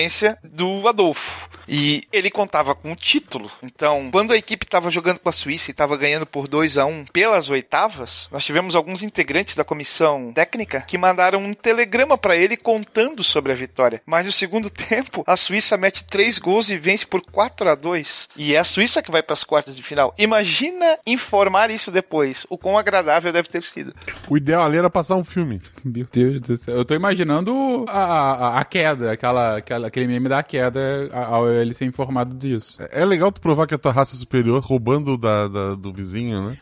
do Adolfo. E ele contava com o título. Então, quando a equipe estava jogando com a Suíça e estava ganhando por 2-1 pelas oitavas, nós tivemos alguns integrantes da comissão técnica que mandaram um telegrama para ele contando sobre a vitória. Mas no segundo tempo, a Suíça mete 3 gols e vence por 4-2. E é a Suíça que vai para as quartas de final. Imagina informar isso depois. O quão agradável deve ter sido. O ideal ali era passar um filme. Meu Deus do céu. Eu tô imaginando a queda, aquele meme da queda ao ele ser informado disso. É legal tu provar que a tua raça é superior roubando do vizinho, né?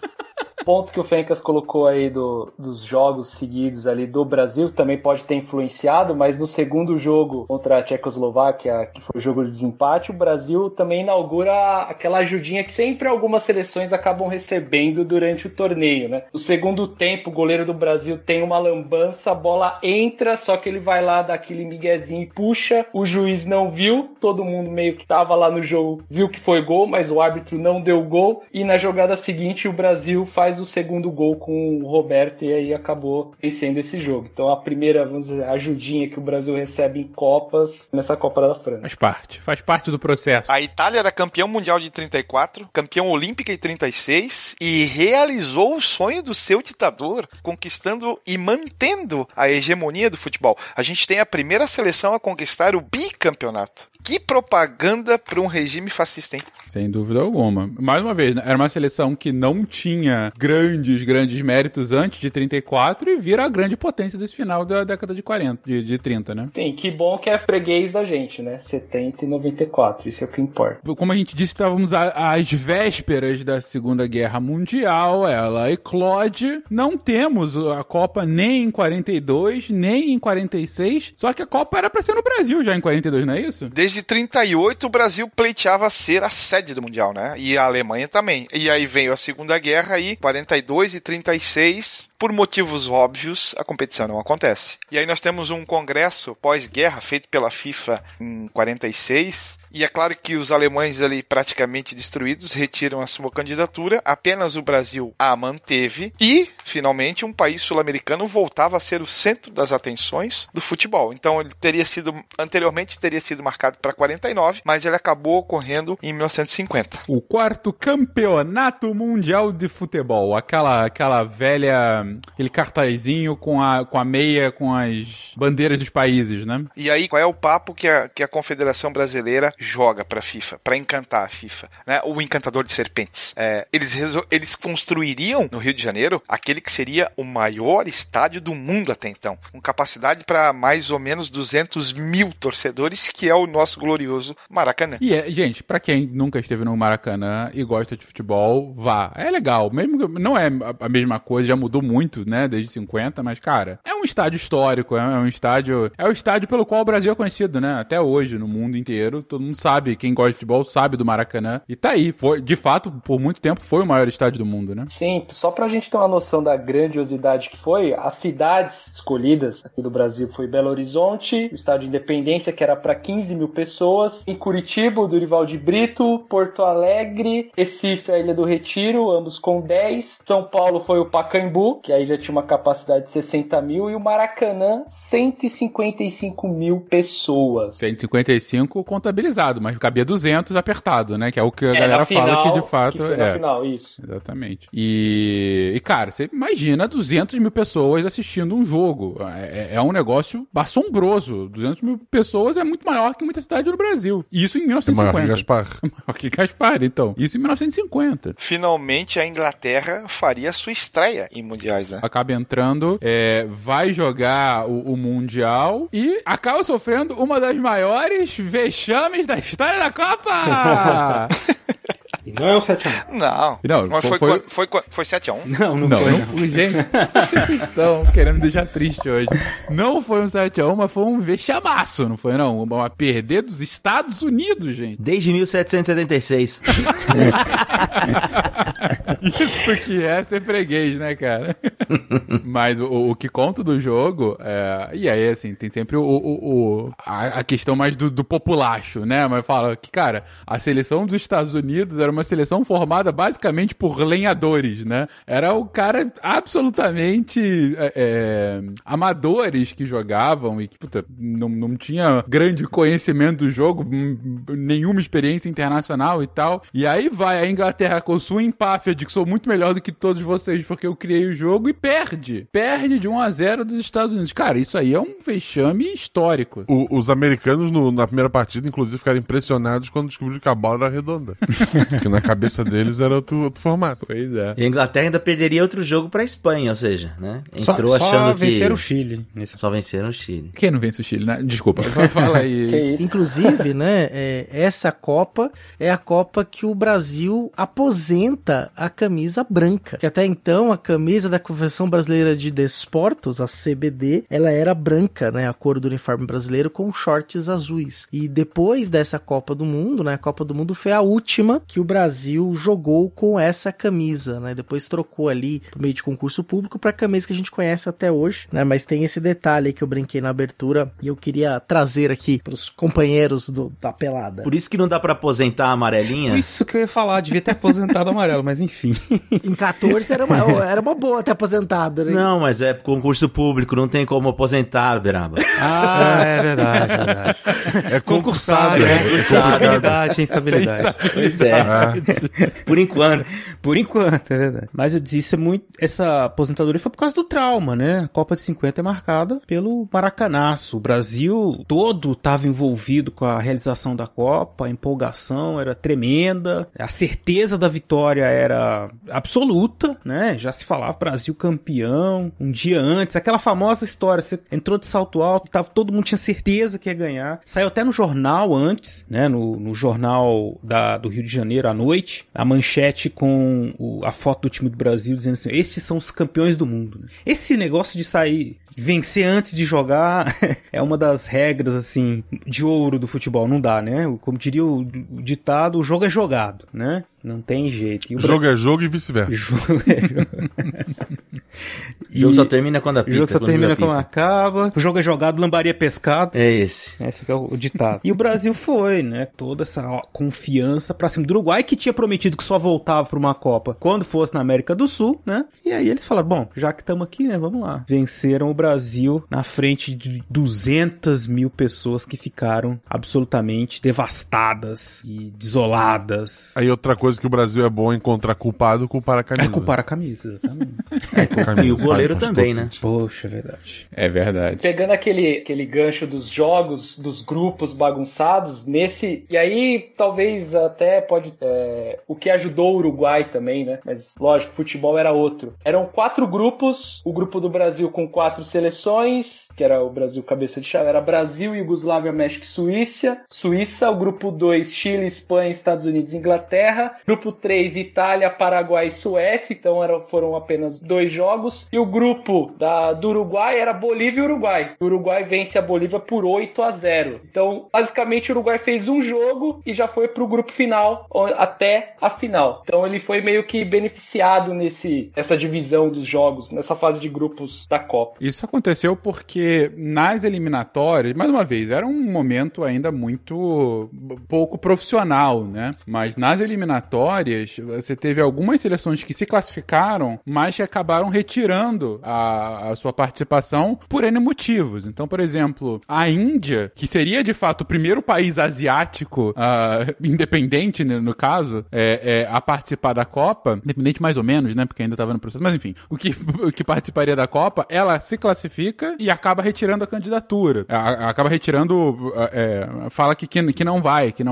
Ponto que o Fencas colocou aí dos jogos seguidos ali do Brasil também pode ter influenciado, mas no segundo jogo contra a Tchecoslováquia, que foi o jogo de desempate, o Brasil também inaugura aquela ajudinha que sempre algumas seleções acabam recebendo durante o torneio, né? No segundo tempo, o goleiro do Brasil tem uma lambança, a bola entra, só que ele vai lá, dá aquele miguezinho e puxa, o juiz não viu, todo mundo meio que tava lá no jogo, viu que foi gol, mas o árbitro não deu gol, e na jogada seguinte o Brasil faz o segundo gol com o Roberto e aí acabou vencendo esse jogo. Então a primeira, vamos dizer, ajudinha que o Brasil recebe em Copas, nessa Copa da França. Faz parte do processo. A Itália era campeão mundial de 34, campeão olímpica em 36 e realizou o sonho do seu ditador, conquistando e mantendo a hegemonia do futebol. A gente tem a primeira seleção a conquistar o bicampeonato. Que propaganda para um regime fascista, hein? Sem dúvida alguma. Mais uma vez, era uma seleção que não tinha grandes méritos antes de 34 e vira a grande potência desse final da década de 40, de 30, né? Sim, que bom que é freguês da gente, né? 70 e 94, isso é o que importa. Como a gente disse, estávamos às vésperas da Segunda Guerra Mundial, ela eclode. Não temos a Copa nem em 42, nem em 46, só que a Copa era para ser no Brasil já em 42, não é isso? Desde 38 o Brasil pleiteava ser a sede do Mundial, né? E a Alemanha também. E aí veio a Segunda Guerra e 42 e 36... Por motivos óbvios, a competição não acontece. E aí nós temos um congresso pós-guerra feito pela FIFA em 46, e é claro que os alemães ali praticamente destruídos retiram a sua candidatura, apenas o Brasil a manteve, e finalmente um país sul-americano voltava a ser o centro das atenções do futebol. Então ele teria sido marcado para 49, mas ele acabou ocorrendo em 1950. O quarto campeonato mundial de futebol, aquela velha... Aquele cartazinho com a meia, com as bandeiras dos países, né? E aí, qual é o papo que a Confederação Brasileira joga pra FIFA, pra encantar a FIFA, né? O encantador de serpentes. Eles construiriam no Rio de Janeiro aquele que seria o maior estádio do mundo até então, com capacidade para mais ou menos 200 mil torcedores, que é o nosso glorioso Maracanã. E gente, pra quem nunca esteve no Maracanã e gosta de futebol, vá. É legal, mesmo não é a mesma coisa, já mudou muito, né, desde 50, mas, cara, é um estádio histórico, é o estádio pelo qual o Brasil é conhecido, né, até hoje, no mundo inteiro, todo mundo sabe, quem gosta de futebol sabe do Maracanã, e tá aí, foi, de fato, por muito tempo, foi o maior estádio do mundo, né. Sim, só pra gente ter uma noção da grandiosidade que foi, as cidades escolhidas aqui do Brasil foi Belo Horizonte, o estádio Independência, que era pra 15 mil pessoas, em Curitiba, o Dorival de Brito, Porto Alegre, Recife, a Ilha do Retiro, ambos com 10, São Paulo foi o Pacaembu, que aí já tinha uma capacidade de 60 mil, e o Maracanã, 155 mil pessoas. 155 contabilizado, mas cabia 200 apertado, né? Que é o que a galera fala que de fato que é. Final, isso. Exatamente. E, cara, você imagina 200 mil pessoas assistindo um jogo. É um negócio assombroso. 200 mil pessoas é muito maior que muita cidade do Brasil. Isso em 1950. É maior que Gaspar. Maior que Gaspar, então. Isso em 1950. Finalmente, a Inglaterra faria sua estreia em mundiais, né? Acaba entrando, vai jogar o Mundial e acaba sofrendo uma das maiores vexames da história da Copa! E não é o 7-1. Não, mas foi 7-1. Não foi. Gente, vocês estão querendo me deixar triste hoje. Não foi um 7-1, mas foi um vexamaço, não foi não? Uma perder dos Estados Unidos, gente. Desde 1776. Isso que é ser freguês, né, cara? Mas o que conta do jogo, e aí, assim, tem sempre a questão mais do populacho, né? Mas fala que, cara, a seleção dos Estados Unidos era uma seleção formada basicamente por lenhadores, né? Era o cara absolutamente amadores que jogavam e que, puta, não tinha grande conhecimento do jogo, nenhuma experiência internacional e tal. E aí vai a Inglaterra com sua empáfia de que sou muito melhor do que todos vocês porque eu criei o jogo e perde. Perde de 1-0 dos Estados Unidos. Cara, isso aí é um vexame histórico. Os americanos na primeira partida, inclusive, ficaram impressionados quando descobriram que a bola era redonda. Porque na cabeça deles era outro formato. Pois é. E a Inglaterra ainda perderia outro jogo pra Espanha, ou seja, né? Entrou achando que... venceram o Chile. Só venceram o Chile. Quem não vence o Chile, né? Desculpa, fala aí. Inclusive, né, essa Copa é a Copa que o Brasil aposenta a camisa branca. Que até então a camisa da Confederação Brasileira de Desportos, a CBD, ela era branca, né? A cor do uniforme brasileiro com shorts azuis. E depois dessa Copa do Mundo, né? A Copa do Mundo foi a última que o Brasil jogou com essa camisa, né? Depois trocou ali por meio de concurso público pra camisa que a gente conhece até hoje, né? Mas tem esse detalhe aí que eu brinquei na abertura e eu queria trazer aqui pros companheiros da pelada. Por isso que não dá pra aposentar a amarelinha? Isso que eu ia falar, devia ter aposentado o amarelo, mas enfim. Em 14 era uma boa ter aposentado, né? Não, mas é concurso público, não tem como aposentar, Beraba. Ah, é verdade. É concursado, né? Instabilidade, instabilidade. Pois é. Ah. Por enquanto, é verdade. Mas eu disse, isso é muito... Essa aposentadoria foi por causa do trauma, né? A Copa de 50 é marcada pelo maracanaço. O Brasil todo estava envolvido com a realização da Copa, a empolgação era tremenda, a certeza da vitória era absoluta, né? Já se falava Brasil campeão, um dia antes, aquela famosa história, você entrou de salto alto, todo mundo tinha certeza que ia ganhar, saiu até no jornal antes, né? No jornal do Rio de Janeiro à noite, a manchete com a foto do time do Brasil dizendo assim, estes são os campeões do mundo. Esse negócio de sair, vencer antes de jogar é uma das regras, assim, de ouro do futebol, não dá, né? Como diria o ditado, o jogo é jogado, né? Não tem jeito. Jogo é jogo e vice-versa. Jogo é jogo. O jogo só termina quando apita. O jogo só termina quando acaba. O jogo é jogado, lambaria pescado. É esse. Esse que é o ditado. E o Brasil foi, né? Toda essa confiança pra cima do Uruguai, que tinha prometido que só voltava pra uma Copa quando fosse na América do Sul, né? E aí eles falaram, bom, já que estamos aqui, né? Vamos lá. Venceram o Brasil na frente de 200 mil pessoas que ficaram absolutamente devastadas e desoladas. Aí outra coisa que o Brasil é bom é encontrar culpado, culpar a camisa. É culpar a camisa, exatamente. E o goleiro também, né? Poxa, é verdade. É verdade. Pegando aquele gancho dos jogos, dos grupos bagunçados, nesse... E aí, talvez até pode... o que ajudou o Uruguai também, né? Mas, lógico, futebol era outro. Eram 4 grupos. O grupo do Brasil com 4 seleções, que era o Brasil cabeça de chave, era Brasil, Iugoslávia, México e Suíça. Suíça, o grupo 2, Chile, Espanha, Estados Unidos e Inglaterra. Grupo 3, Itália, Paraguai e Suécia. Então, foram apenas 2 jogos. E o grupo do Uruguai era Bolívia e Uruguai. O Uruguai vence a Bolívia por 8-0. Então, basicamente, o Uruguai fez um jogo e já foi pro grupo final, até a final. Então, ele foi meio que beneficiado nessa divisão dos jogos, nessa fase de grupos da Copa. Isso aconteceu porque nas eliminatórias, mais uma vez, era um momento ainda muito pouco profissional, né? Mas nas eliminatórias, você teve algumas seleções que se classificaram, mas que acabaram retirando a sua participação por N motivos. Então, por exemplo, a Índia, que seria de fato o primeiro país asiático independente, né, no caso, a participar da Copa, independente mais ou menos, né, porque ainda estava no processo, mas enfim, o que participaria da Copa, ela se classifica e acaba retirando a candidatura. Acaba retirando, fala que não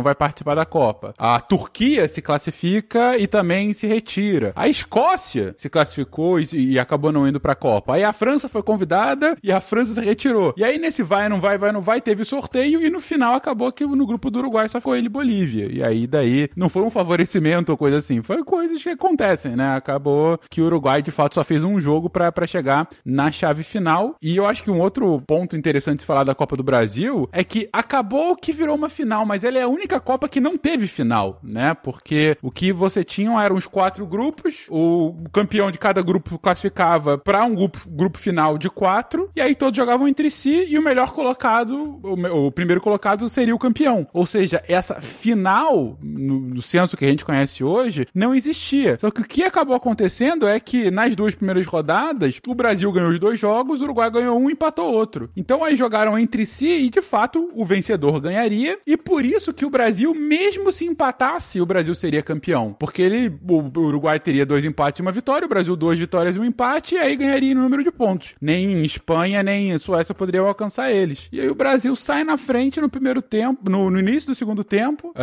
vai participar da Copa. A Turquia se classifica e também se retira. A Escócia se classificou e acabou não indo pra Copa. Aí a França foi convidada e a França se retirou. E aí nesse vai, não vai, teve sorteio e no final acabou que no grupo do Uruguai só foi ele e Bolívia. E aí daí não foi um favorecimento ou coisa assim, foi coisas que acontecem, né? Acabou que o Uruguai de fato só fez um jogo pra chegar na chave final. final. E eu acho que um outro ponto interessante de falar da Copa do Brasil é que acabou que virou uma final, mas ela é a única Copa que não teve final, né? Porque o que você tinha eram os 4 grupos, o campeão de cada grupo classificava para um grupo final de 4, e aí todos jogavam entre si, e o melhor colocado, o primeiro colocado seria o campeão. Ou seja, essa final, no senso que a gente conhece hoje, não existia. Só que o que acabou acontecendo é que nas 2 primeiras rodadas, o Brasil ganhou os 2 jogos, o Uruguai ganhou um e empatou outro. Então aí jogaram entre si e, de fato, o vencedor ganharia, e por isso que o Brasil, mesmo se empatasse, o Brasil seria campeão. Porque o Uruguai teria 2 empates e uma vitória, o Brasil 2 vitórias e um empate, e aí ganharia no número de pontos. Nem Espanha, nem Suécia poderiam alcançar eles. E aí o Brasil sai na frente no primeiro tempo, no início do segundo tempo,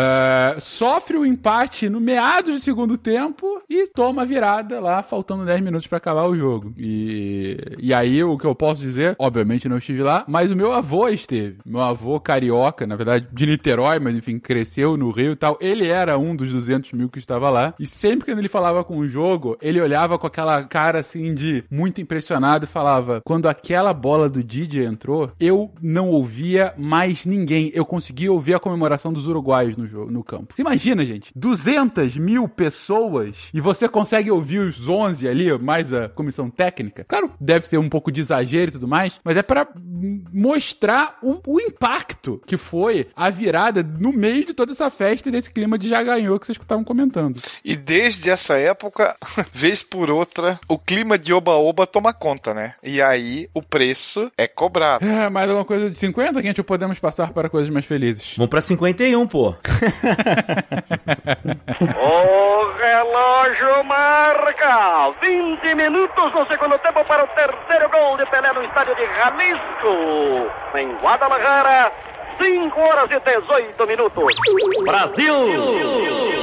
sofre o empate no meados do segundo tempo e toma a virada lá, faltando 10 minutos pra acabar o jogo. E aí o que eu posso dizer, obviamente não estive lá, mas o meu avô esteve. Meu avô carioca, na verdade de Niterói, mas enfim, cresceu no Rio e tal. Ele era um dos 200 mil que estava lá. E sempre que ele falava com o jogo, ele olhava com aquela cara assim de muito impressionado e falava: quando aquela bola do Didi entrou, eu não ouvia mais ninguém. Eu conseguia ouvir a comemoração dos uruguaios no campo. Você imagina, gente, 200 mil pessoas e você consegue ouvir os 11 ali, mais a comissão técnica. Claro, deve ser um pouco de exagero e tudo mais, mas é pra mostrar o impacto que foi a virada no meio de toda essa festa e desse clima de já ganhou que vocês estavam comentando. E desde essa época, vez por outra, o clima de oba-oba toma conta, né? E aí o preço é cobrado. É, mais alguma coisa de 50, gente, ou podemos passar para coisas mais felizes? Vamos para 51, pô. O relógio marca 20 minutos no segundo tempo para o terceiro gol de Pelé no estádio de Jalisco, em Guadalajara. 5 horas e 18 minutos. Brasil!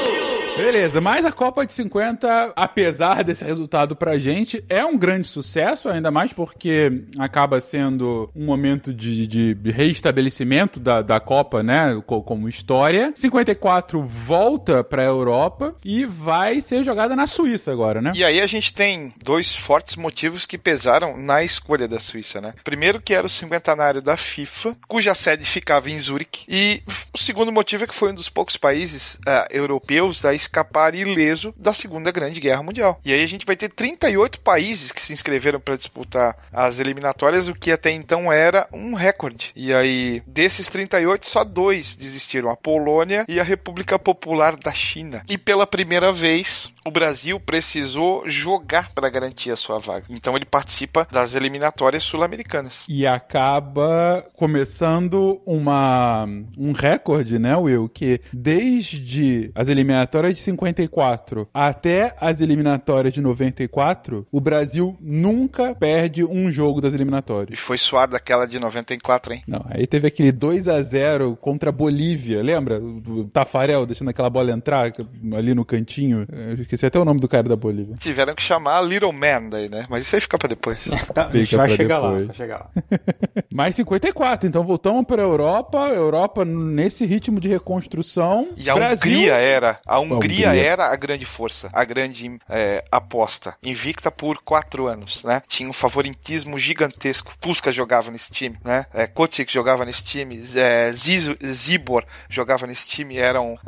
Beleza, mas a Copa de 50, apesar desse resultado pra gente, é um grande sucesso, ainda mais porque acaba sendo um momento de reestabelecimento da Copa, né, como história. 54 volta pra Europa e vai ser jogada na Suíça agora, né? E aí a gente tem 2 fortes motivos que pesaram na escolha da Suíça, né? Primeiro que era o cinquentenário da FIFA, cuja sede ficava em Zurique, e o segundo motivo é que foi um dos poucos países europeus a escapar ileso da Segunda Grande Guerra Mundial. E aí a gente vai ter 38 países que se inscreveram para disputar as eliminatórias, o que até então era um recorde. E aí, desses 38, só 2 desistiram, a Polônia e a República Popular da China. E pela primeira vez, o Brasil precisou jogar para garantir a sua vaga. Então ele participa das eliminatórias sul-americanas. E acaba começando um recorde, né, Will? Que desde as eliminatórias de 54 até as eliminatórias de 94, o Brasil nunca perde um jogo das eliminatórias. E foi suada aquela de 94, hein? Não, aí teve aquele 2-0 contra a Bolívia, lembra? O Tafarel deixando aquela bola entrar ali no cantinho. Eu esqueci até o nome do cara da Bolívia. Tiveram que chamar Little Man daí, né? Mas isso aí fica pra depois. Tá, a gente vai chegar lá, vai chegar lá. Mais 54, então voltamos pra Europa nesse ritmo de reconstrução. E a Hungria era... A Hungria era a grande força, a grande aposta, invicta por 4 anos, né? Tinha um favoritismo gigantesco. Puskás jogava nesse time, né? Kocic jogava nesse time, Zibor jogava nesse time, eram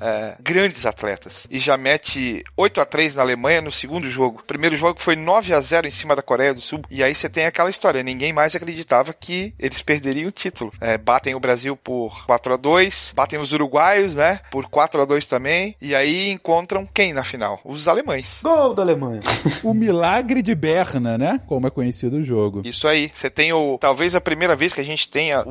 grandes atletas. E já mete 8-3 na Alemanha no segundo jogo. O primeiro jogo foi 9-0 em cima da Coreia do Sul. E aí você tem aquela história, ninguém mais acreditava que eles perderiam o título. Batem o Brasil por 4-2, batem os uruguaios, né? Por 4-2 também. E aí encontram quem na final? Os alemães. Gol da Alemanha. O milagre de Berna, né? Como é conhecido o jogo. Isso aí. Você tem talvez a primeira vez que a gente tenha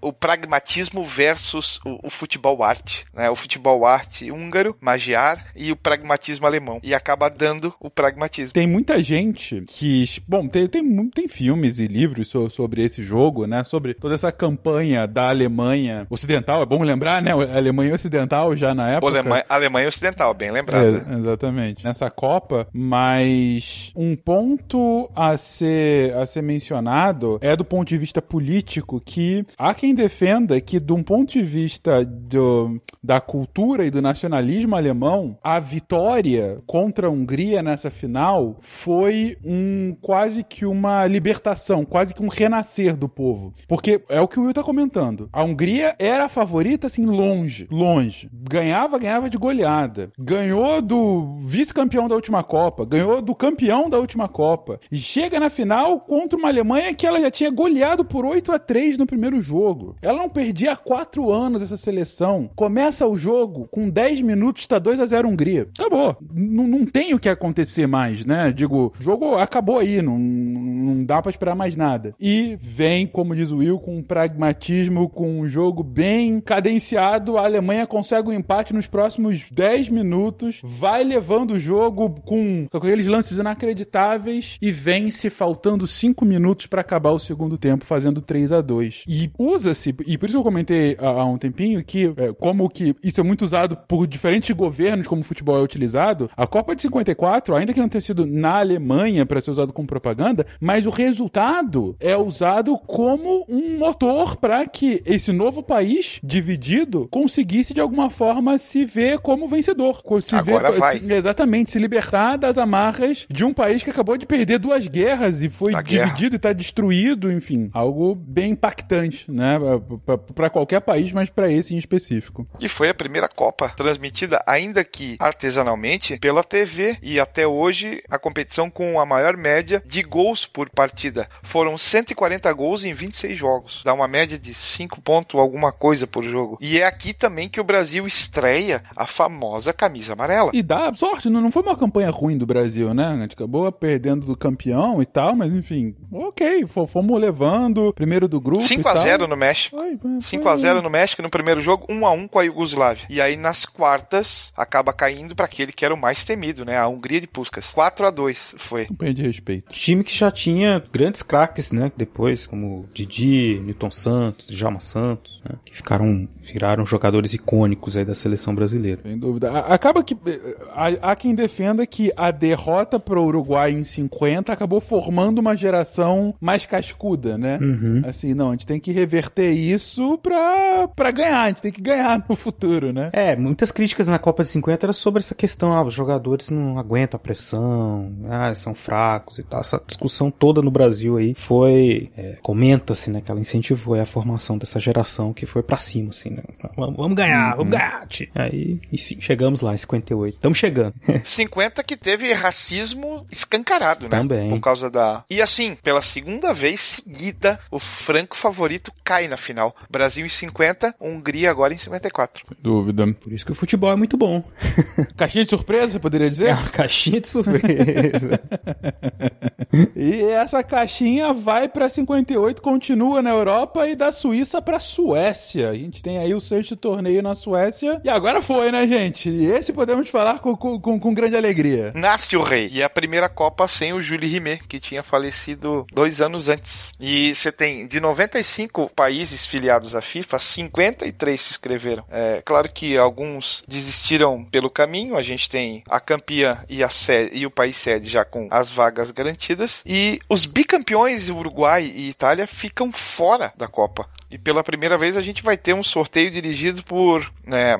o pragmatismo versus o futebol arte, né? O futebol arte húngaro, Magyar, e o pragmatismo alemão. E acaba dando o pragmatismo. Tem muita gente que... Bom, tem filmes e livros sobre esse jogo, né? Sobre toda essa campanha da Alemanha ocidental. É bom lembrar, né? A Alemanha ocidental já na época... Alemanha ocidental, bem lembrado. Exatamente. Nessa Copa, mas um ponto a ser mencionado é do ponto de vista político, que há quem defenda que, de um ponto de vista da cultura e do nacionalismo alemão, a vitória contra a Hungria nessa final foi quase que uma libertação, quase que um renascer do povo. Porque é o que o Will tá comentando. A Hungria era a favorita, assim, longe. Ganhava de goleada. Ganhou do vice-campeão da última Copa. Ganhou do campeão da última Copa. E chega na final contra uma Alemanha que ela já tinha goleado por 8-3 no primeiro jogo. Ela não perdia há 4 anos essa seleção. Começa o jogo com 10 minutos, tá 2-0 Hungria. Acabou. Não tem o que acontecer mais, né? Digo, o jogo acabou aí, não dá pra esperar mais nada. E vem, como diz o Will, com um pragmatismo, com um jogo bem cadenciado, a Alemanha consegue um empate nos próximos 10 minutos, vai levando o jogo com aqueles lances inacreditáveis e vence faltando 5 minutos pra acabar o segundo tempo, fazendo 3-2. E usa-se, e por isso eu comentei há um tempinho que, como que isso é muito usado por diferentes governos, como o futebol é utilizado, a Copa de 54, ainda que não tenha sido na Alemanha para ser usado como propaganda, mas o resultado é usado como um motor para que esse novo país dividido conseguisse de alguma forma se ver como vencedor. Exatamente, se libertar das amarras de um país que acabou de perder 2 guerras e foi dividido e está destruído, enfim. Algo bem impactante, né? Para qualquer país, mas para esse em específico. E foi a primeira Copa transmitida, ainda que artesanalmente, pela TV. E até hoje, a competição com a maior média de gols por partida. Foram 140 gols em 26 jogos. Dá uma média de 5 pontos alguma coisa por jogo. E é aqui também que o Brasil estreia a famosa camisa amarela. E dá sorte, não foi uma campanha ruim do Brasil, né? A gente acabou perdendo do campeão e tal, mas enfim, ok, fomos levando, primeiro do grupo 5-0 no México. 5-0 no México no primeiro jogo, 1-1 com a Iugoslávia. E aí nas quartas, acaba caindo para aquele que era o mais temido, né? A Hungria de Puskás. 4-2 foi. Um pouquinho de respeito. Time que já tinha grandes craques, né? Depois, como Didi, Newton Santos, Djalma Santos, né? Que viraram jogadores icônicos aí da seleção brasileira. Sem dúvida. Acaba que há quem defenda que a derrota pro Uruguai em 50 acabou formando uma geração mais cascuda, né? Uhum. Assim, não, a gente tem que reverter isso pra ganhar, a gente tem que ganhar no futuro, né? É, muitas críticas na Copa de 50 era sobre essa questão, os jogadores não aguentam a pressão, são fracos e tal. Essa discussão toda no Brasil aí foi, comenta-se, né, que ela incentivou a formação dessa geração que foi pra cima, assim, né? Vamos ganhar, uhum. Vamos ganhar, tchê. Aí, enfim, chegamos lá em 58. Estamos chegando. 50 que teve racismo escancarado, né? Também. Por causa da... E assim, pela segunda vez seguida, o franco favorito cai na final. Brasil em 50, Hungria agora em 54. Sem dúvida. Por isso que o futebol é muito bom. Caixinha de surpresa, você poderia dizer? É uma caixinha de surpresa. E essa caixinha vai pra 58, continua na Europa e da Suíça pra Suécia. A gente tem aí o 6º torneio na Suécia. E agora foi, né, gente? E esse podemos falar com grande alegria. Nasce o rei. E a primeira Copa sem o Jules Rimet, que tinha falecido 2 anos antes. E você tem, de 95 países filiados à FIFA, 53 se inscreveram. É, claro que alguns desistiram pelo caminho. A gente tem a campeã e o país sede já com as vagas garantidas. E os bicampeões, Uruguai e Itália, ficam fora da Copa. E pela primeira vez a gente vai ter um sorteio dirigido por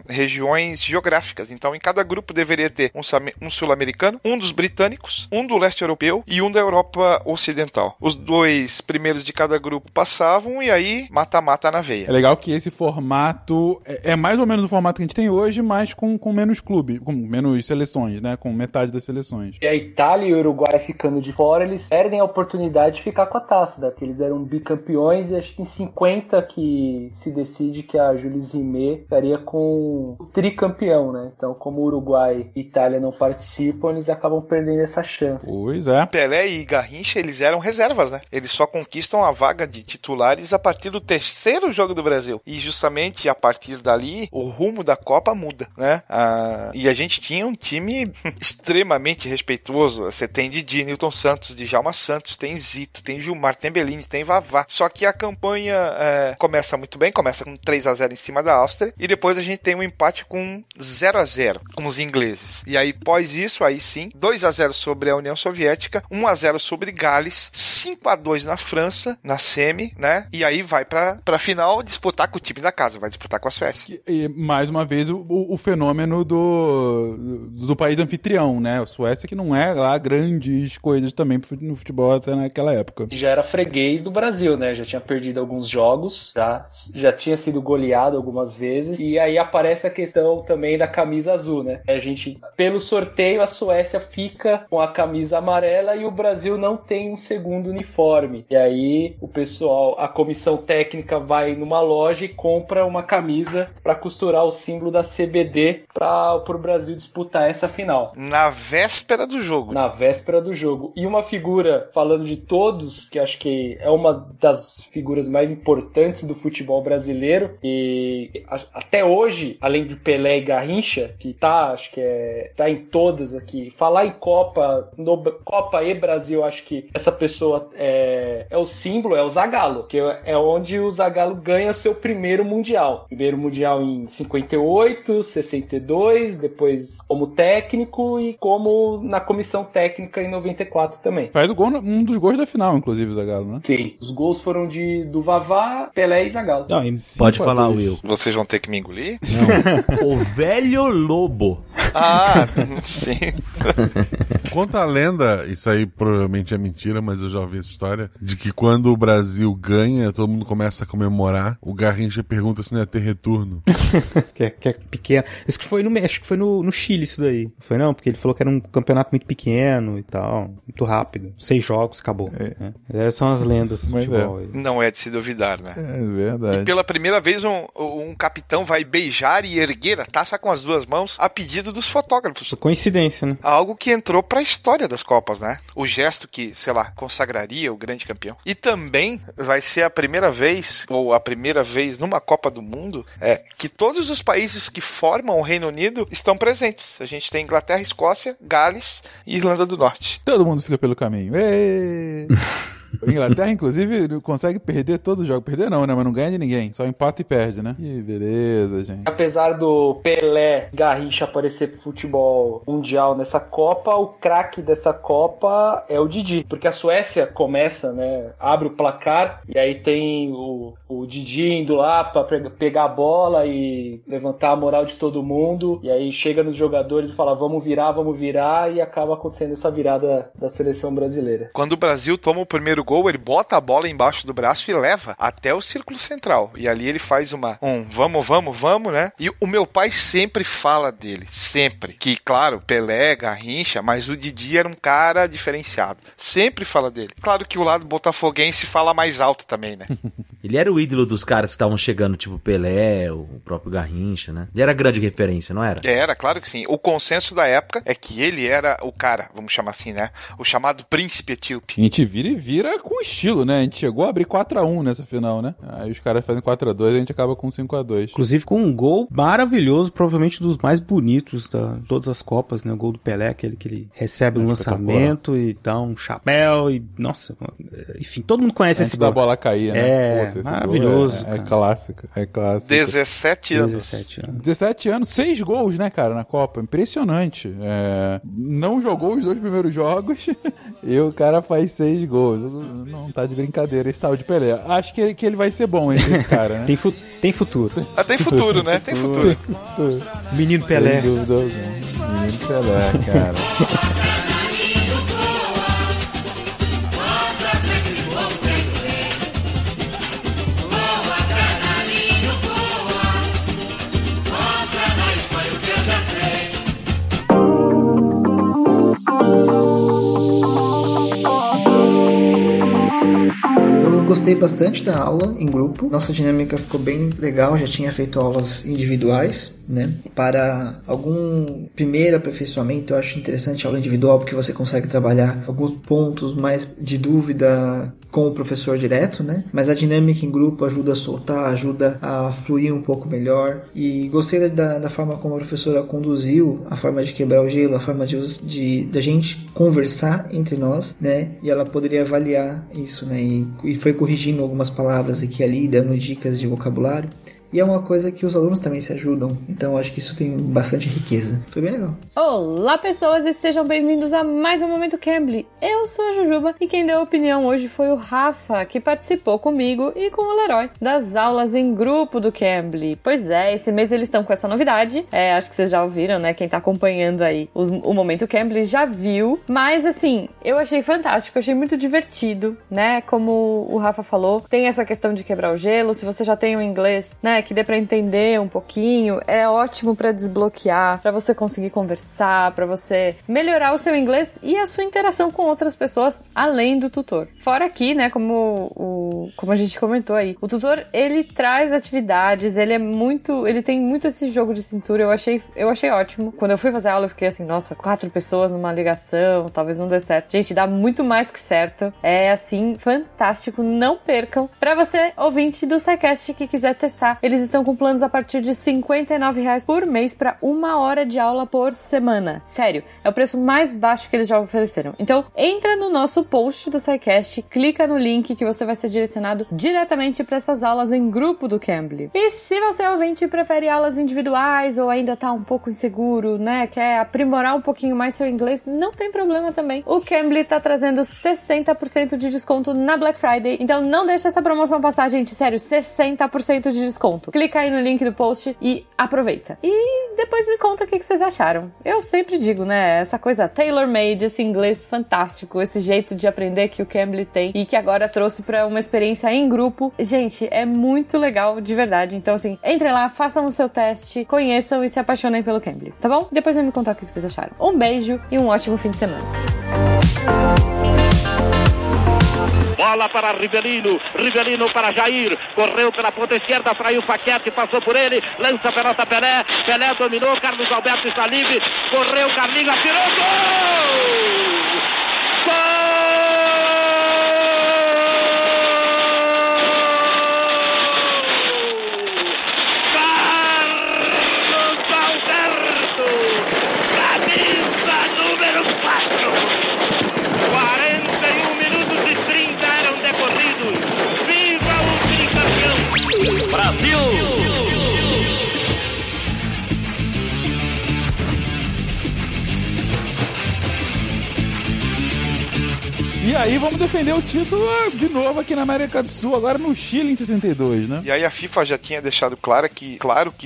regiões geográficas. Então em cada grupo deveria ter um sul-americano, um dos britânicos, um do leste europeu e um da Europa Ocidental. Os 2 primeiros de cada grupo passavam e aí mata-mata na veia. É legal que esse formato é mais ou menos o formato que a gente tem hoje, mas com menos clubes, com menos seleções, né? Com metade das seleções. E a Itália e o Uruguai ficando de fora, eles perdem a oportunidade de ficar com a taça, né? Porque eles eram bicampeões e acho que em 50 que se decide que a Jules Rimet ficaria com o tricampeão, né? Então, como Uruguai e Itália não participam, eles acabam perdendo essa chance. Pois é. Pelé e Garrincha, eles eram reservas, né? Eles só conquistam a vaga de titulares a partir do 3º jogo do Brasil. E justamente a partir dali, o rumo da Copa muda, né? E a gente tinha um time extremamente respeitoso. Você tem Didi, Newton Santos, Djalma Santos, tem Zito, tem Gilmar, tem Bellini, tem Vavá. Só que a campanha Itália começa muito bem, começa com 3-0 em cima da Áustria, e depois a gente tem um empate com 0-0 com os ingleses. E aí, após isso, aí sim, 2-0 sobre a União Soviética, 1-0 sobre Gales, 5-2 na França, na semi, né? E aí vai pra final disputar com o time da casa, vai disputar com a Suécia. E mais uma vez, o fenômeno do país anfitrião, né? A Suécia, que não é lá grandes coisas também no futebol até naquela época. Já era freguês do Brasil, né? Já tinha perdido alguns jogos, já tinha sido goleado algumas vezes, e aí aparece a questão também da camisa azul, né? A gente, pelo sorteio, a Suécia fica com a camisa amarela e o Brasil não tem um segundo uniforme. E aí o pessoal, a comissão técnica vai numa loja e compra uma camisa para costurar o símbolo da CBD para o Brasil disputar essa final. Na véspera do jogo. E uma figura, falando de todos, que acho que é uma das figuras mais importantes do futebol brasileiro, e até hoje, além de Pelé e Garrincha, que acho que tá em todas aqui. Falar em Copa e Brasil, acho que essa pessoa é o símbolo, é o Zagallo, que é onde o Zagallo ganha seu primeiro Mundial. Primeiro Mundial em 58, 62, depois como técnico e como na comissão técnica em 94 também. Faz o gol, um dos gols da final, inclusive, o Zagallo, né? Sim. Os gols foram do Vavá, Pelé e Zagallo. Não, pode falar, Will. Vocês vão ter que me engolir? Não. O velho lobo. Ah, sim. Conta a lenda, isso aí provavelmente é mentira, mas eu já ouvi essa história, de que quando o Brasil ganha, todo mundo começa a comemorar, o Garrincha pergunta se não ia ter retorno. que é pequeno. Isso que foi no México, que foi no Chile isso daí. Foi não, porque ele falou que era um campeonato muito pequeno e tal, muito rápido. 6 jogos, acabou. É. São as lendas do futebol. É. Não é de se duvidar, né? É verdade. E pela primeira vez um capitão vai beijar e erguer a taça com as duas mãos a pedido dos fotógrafos. Coincidência, né? Algo que entrou pra história das Copas, né? O gesto que, sei lá, consagraria o grande campeão. E também vai ser a primeira vez numa Copa do Mundo que todos os países que formam o Reino Unido estão presentes. A gente tem Inglaterra, Escócia, Gales e Irlanda do Norte. Todo mundo fica pelo caminho. Ei! Inglaterra, inclusive, consegue perder todo o jogo. Perder não, né? Mas não ganha de ninguém. Só empata e perde, né? Que beleza, gente. Apesar do Pelé, Garrincha aparecer pro futebol mundial nessa Copa, o craque dessa Copa é o Didi. Porque a Suécia começa, né? Abre o placar e aí tem o Didi indo lá pra pegar a bola e levantar a moral de todo mundo. E aí chega nos jogadores e fala, vamos virar. E acaba acontecendo essa virada da seleção brasileira. Quando o Brasil toma o primeiro gol, ele bota a bola embaixo do braço e leva até o círculo central. E ali ele faz vamos, né? E o meu pai sempre fala dele, sempre. Que, claro, Pelé, Garrincha, mas o Didi era um cara diferenciado. Sempre fala dele. Claro que o lado botafoguense fala mais alto também, né? Ele era o ídolo dos caras que estavam chegando, tipo Pelé, o próprio Garrincha, né? Ele era grande referência, não era? Era, claro que sim. O consenso da época é que ele era o cara, vamos chamar assim, né? O chamado príncipe etíope. A gente vira com estilo, né? A gente chegou a abrir 4-1 nessa final, né? Aí os caras fazem 4-2 e a gente acaba com 5-2. Inclusive com um gol maravilhoso, provavelmente dos mais bonitos de todas as Copas, né? O gol do Pelé, aquele que ele recebe um lançamento e dá um chapéu e... Nossa, enfim, todo mundo conhece esse gol. Antes da bola cair, né? Puta, maravilhoso, cara. É clássico. 17 anos. 6 gols, né, cara, na Copa. Impressionante. Não jogou os 2 primeiros jogos e o cara faz 6 gols. Não tá de brincadeira esse tal de Pelé. Acho que ele vai ser bom, esse cara, né? Tem futuro. Tem futuro. Menino Pelé. Menino Pelé, cara. Gostei bastante da aula em grupo. Nossa dinâmica ficou bem legal. Já tinha feito aulas individuais, né? Para algum primeiro aperfeiçoamento, eu acho interessante a aula individual, porque você consegue trabalhar alguns pontos mais de dúvida com o professor direto, né? Mas a dinâmica em grupo ajuda a soltar, ajuda a fluir um pouco melhor. E gostei da forma como a professora conduziu, a forma de quebrar o gelo, a forma de a gente conversar entre nós, né? E ela poderia avaliar isso, né? E foi corrigindo algumas palavras aqui e ali, dando dicas de vocabulário. E é uma coisa que os alunos também se ajudam. Então, acho que isso tem bastante riqueza. Foi bem legal. Olá, pessoas, e sejam bem-vindos a mais um Momento Cambly. Eu sou a Jujuba e quem deu a opinião hoje foi o Rafa, que participou comigo e com o Leroy das aulas em grupo do Cambly. Pois é, esse mês eles estão com essa novidade. Acho que vocês já ouviram, né? Quem tá acompanhando aí o Momento Cambly já viu. Mas, assim, eu achei fantástico, eu achei muito divertido, né? Como o Rafa falou, tem essa questão de quebrar o gelo. Se você já tem o inglês, né? Que dê pra entender um pouquinho, é ótimo pra desbloquear, pra você conseguir conversar, pra você melhorar o seu inglês e a sua interação com outras pessoas além do tutor. Fora aqui, né, como a gente comentou aí, o tutor, ele traz atividades, ele tem muito esse jogo de cintura, eu achei ótimo. Quando eu fui fazer aula, eu fiquei assim, nossa, 4 pessoas numa ligação, talvez não dê certo. Gente, dá muito mais que certo. É, assim, fantástico, não percam. Pra você, ouvinte do SciCast, que quiser testar, eles estão com planos a partir de R$ 59,00 por mês para 1 hora de aula por semana. Sério, é o preço mais baixo que eles já ofereceram. Então, entra no nosso post do SciCast, clica no link que você vai ser direcionado diretamente para essas aulas em grupo do Cambly. E se você, ouvinte, prefere aulas individuais ou ainda tá um pouco inseguro, né, quer aprimorar um pouquinho mais seu inglês, não tem problema também. O Cambly tá trazendo 60% de desconto na Black Friday, então não deixa essa promoção passar, gente. Sério, 60% de desconto. Clica aí no link do post e aproveita. E depois me conta o que vocês acharam. Eu sempre digo, né, essa coisa tailor-made, esse inglês fantástico, esse jeito de aprender que o Cambly tem e que agora trouxe pra uma experiência em grupo. Gente, é muito legal, de verdade. Então, assim, entrem lá, façam o seu teste, conheçam e se apaixonem pelo Cambly, tá bom? Depois vem me contar o que vocês acharam. Um beijo e um ótimo fim de semana. Bola para Rivelino, Rivelino para Jair, correu pela ponta esquerda, fraiu o Paquete, passou por ele, lança a pelota Pelé, Pelé dominou, Carlos Alberto está livre, correu, Carlinhos, atirou, gol! Gol! E aí vamos defender o título de novo aqui na América do Sul, agora no Chile em 62, né? E aí a FIFA já tinha deixado claro que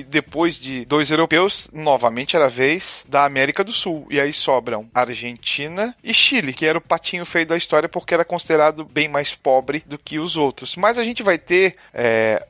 depois de 2 europeus, novamente era a vez da América do Sul. E aí sobram Argentina e Chile, que era o patinho feio da história porque era considerado bem mais pobre do que os outros. Mas a gente vai ter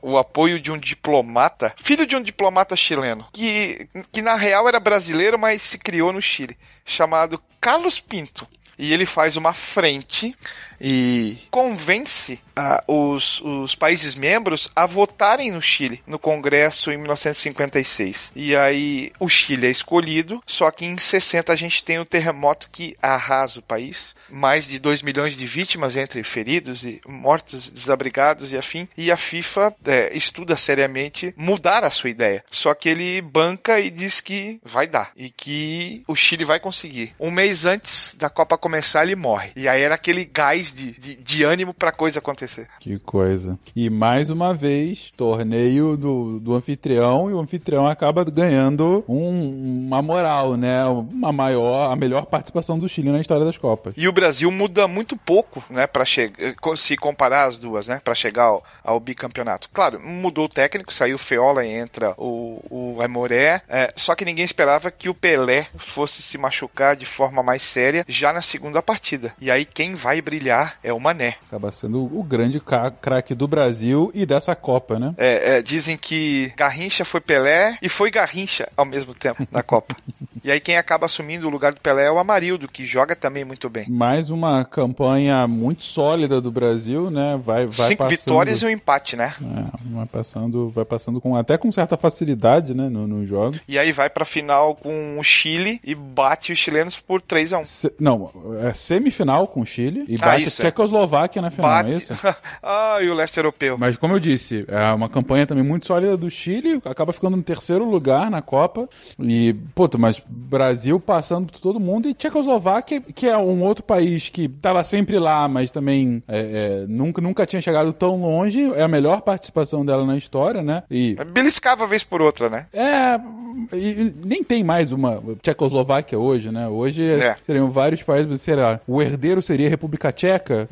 o apoio de um diplomata, filho de um diplomata chileno, que na real era brasileiro, mas se criou no Chile, chamado Carlos Pinto. E ele faz uma frente e convence os países membros a votarem no Chile, no Congresso em 1956. E aí o Chile é escolhido, só que em 60 a gente tem o terremoto que arrasa o país. Mais de 2 milhões de vítimas entre feridos e mortos, desabrigados e afim. E a FIFA estuda seriamente mudar a sua ideia. Só que ele banca e diz que vai dar e que o Chile vai conseguir. Um mês antes da Copa começar, ele morre. E aí era aquele gás de ânimo pra coisa acontecer. Que coisa. E mais uma vez, torneio do anfitrião, e o anfitrião acaba ganhando uma moral, né? A melhor participação do Chile na história das Copas. E o Brasil muda muito pouco, né? Pra se comparar as duas, né? Pra chegar ao bicampeonato. Claro, mudou o técnico, saiu o Feola e entra o Aimoré, só que ninguém esperava que o Pelé fosse se machucar de forma mais séria já na segunda partida. E aí quem vai brilhar é o Mané. Acaba sendo o grande craque do Brasil e dessa Copa, né? Dizem que Garrincha foi Pelé e foi Garrincha ao mesmo tempo na Copa. E aí quem acaba assumindo o lugar do Pelé é o Amarildo, que joga também muito bem. Mais uma campanha muito sólida do Brasil, né? Vai 5 passando... vitórias e um empate, né? É, vai passando até com certa facilidade, né, no jogo. E aí vai pra final com o Chile e bate os chilenos por 3-1. Não, é semifinal com o Chile e bate a Tchecoslováquia na final, é isso? E o leste europeu. Mas como eu disse, é uma campanha também muito sólida do Chile, acaba ficando no terceiro lugar na Copa e, pô, mas Brasil passando por todo mundo e Tchecoslováquia, que é um outro país que tava sempre lá, mas também nunca tinha chegado tão longe, é a melhor participação dela na história, né? E... beliscava vez por outra, né? E nem tem mais uma Tchecoslováquia hoje, né? Hoje seriam vários países, será, o herdeiro seria a República Tcheca,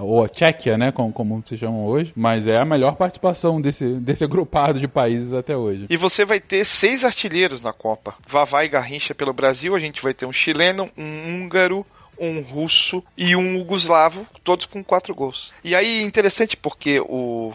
ou a Tchequia, né? Como se chamam hoje, mas é a melhor participação desse agrupado de países até hoje. E você vai ter 6 artilheiros na Copa. Vavá e Garrincha pelo Brasil, a gente vai ter um chileno, um húngaro, um russo e um jugoslavo, todos com 4 gols. E aí, interessante porque o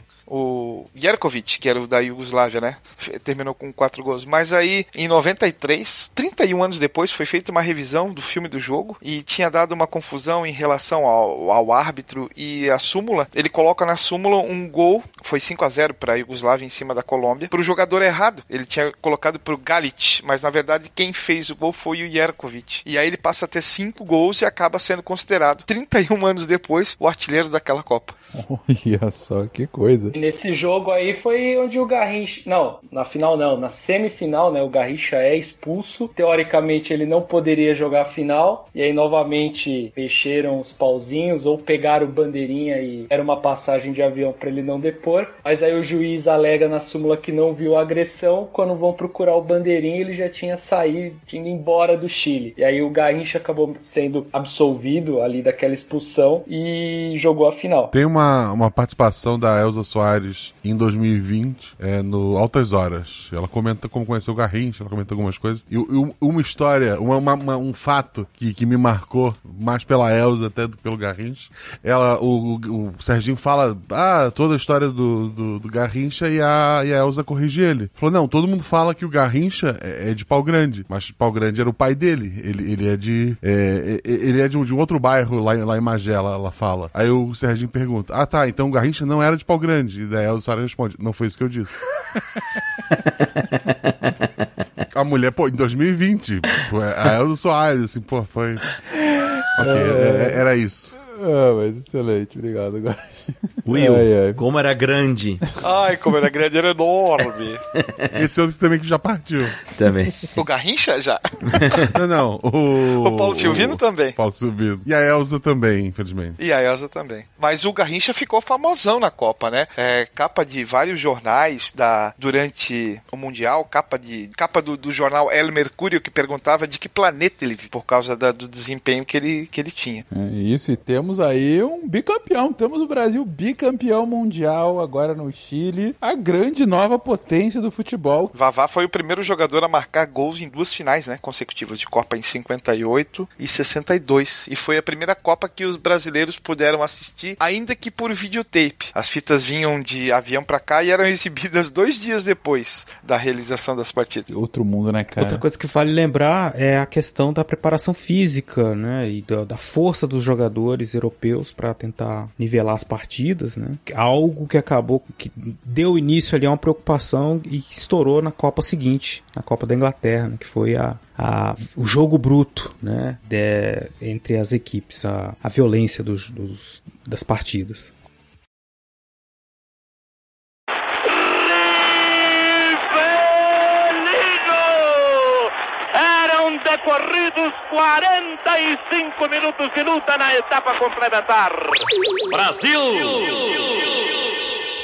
Jerkovic, que era o da Iugoslávia, né? Terminou com 4 gols. Mas aí, em 93, 31 anos depois, foi feita uma revisão do filme do jogo e tinha dado uma confusão em relação ao árbitro e a súmula. Ele coloca na súmula um gol, foi 5-0 para a Iugoslávia em cima da Colômbia, para o jogador errado. Ele tinha colocado para o Galić, mas na verdade quem fez o gol foi o Jerkovic. E aí ele passa a ter 5 gols e acaba sendo considerado, 31 anos depois, o artilheiro daquela Copa. Olha só, que coisa. Nesse jogo aí foi onde o Garrincha... Não, na final não. Na semifinal, né? O Garrincha é expulso. Teoricamente, ele não poderia jogar a final. E aí, novamente, mexeram os pauzinhos ou pegaram bandeirinha e era uma passagem de avião para ele não depor. Mas aí o juiz alega na súmula que não viu a agressão. Quando vão procurar o bandeirinha, ele já tinha saído, indo embora do Chile. E aí o Garrincha acabou sendo absolvido ali daquela expulsão e jogou a final. Tem uma participação da Elza Soares em 2020, no Altas Horas. Ela comenta como conheceu o Garrincha, ela comenta algumas coisas. E uma história, um fato que me marcou mais pela Elza até do que pelo Garrincha. O Serginho fala toda a história do Garrincha e a Elza corrige ele. Falou, não, todo mundo fala que o Garrincha é de Pau Grande, mas Pau Grande era o pai dele. Ele é de um outro bairro lá em Magé, ela fala. Aí o Serginho pergunta, então o Garrincha não era de Pau Grande. E daí a Elza Soares responde, não foi isso que eu disse. A mulher, em 2020, a Elza Soares, assim, foi... Ok, era isso. Mas excelente, obrigado, Guaxi. Will, como era grande. Como era grande, era enorme. Esse outro também que já partiu. Também. O Garrincha já? Não. O Paulo Silvino também. Paulo Silvino. E a Elza também, infelizmente. Mas o Garrincha ficou famosão na Copa, né? Capa de vários jornais durante o Mundial, capa do jornal El Mercúrio, que perguntava de que planeta ele vivia por causa do desempenho que ele tinha. Isso, e temos aí um bicampeão, temos o Brasil bicampeão mundial agora no Chile, a grande nova potência do futebol. Vavá foi o primeiro jogador a marcar gols em 2 finais, né, consecutivas de Copa, em 58 e 62, e foi a primeira Copa que os brasileiros puderam assistir, ainda que por videotape. As fitas vinham de avião pra cá e eram exibidas 2 dias depois da realização das partidas. Outro mundo, né, cara? Outra coisa que vale lembrar é a questão da preparação física, né, e da força dos jogadores europeus para tentar nivelar as partidas, né? Algo que deu início ali a uma preocupação e estourou na Copa seguinte, na Copa da Inglaterra, né? Que foi o jogo bruto, né? Entre as equipes, a violência das partidas. Corridos 45 minutos de luta na etapa complementar. Brasil!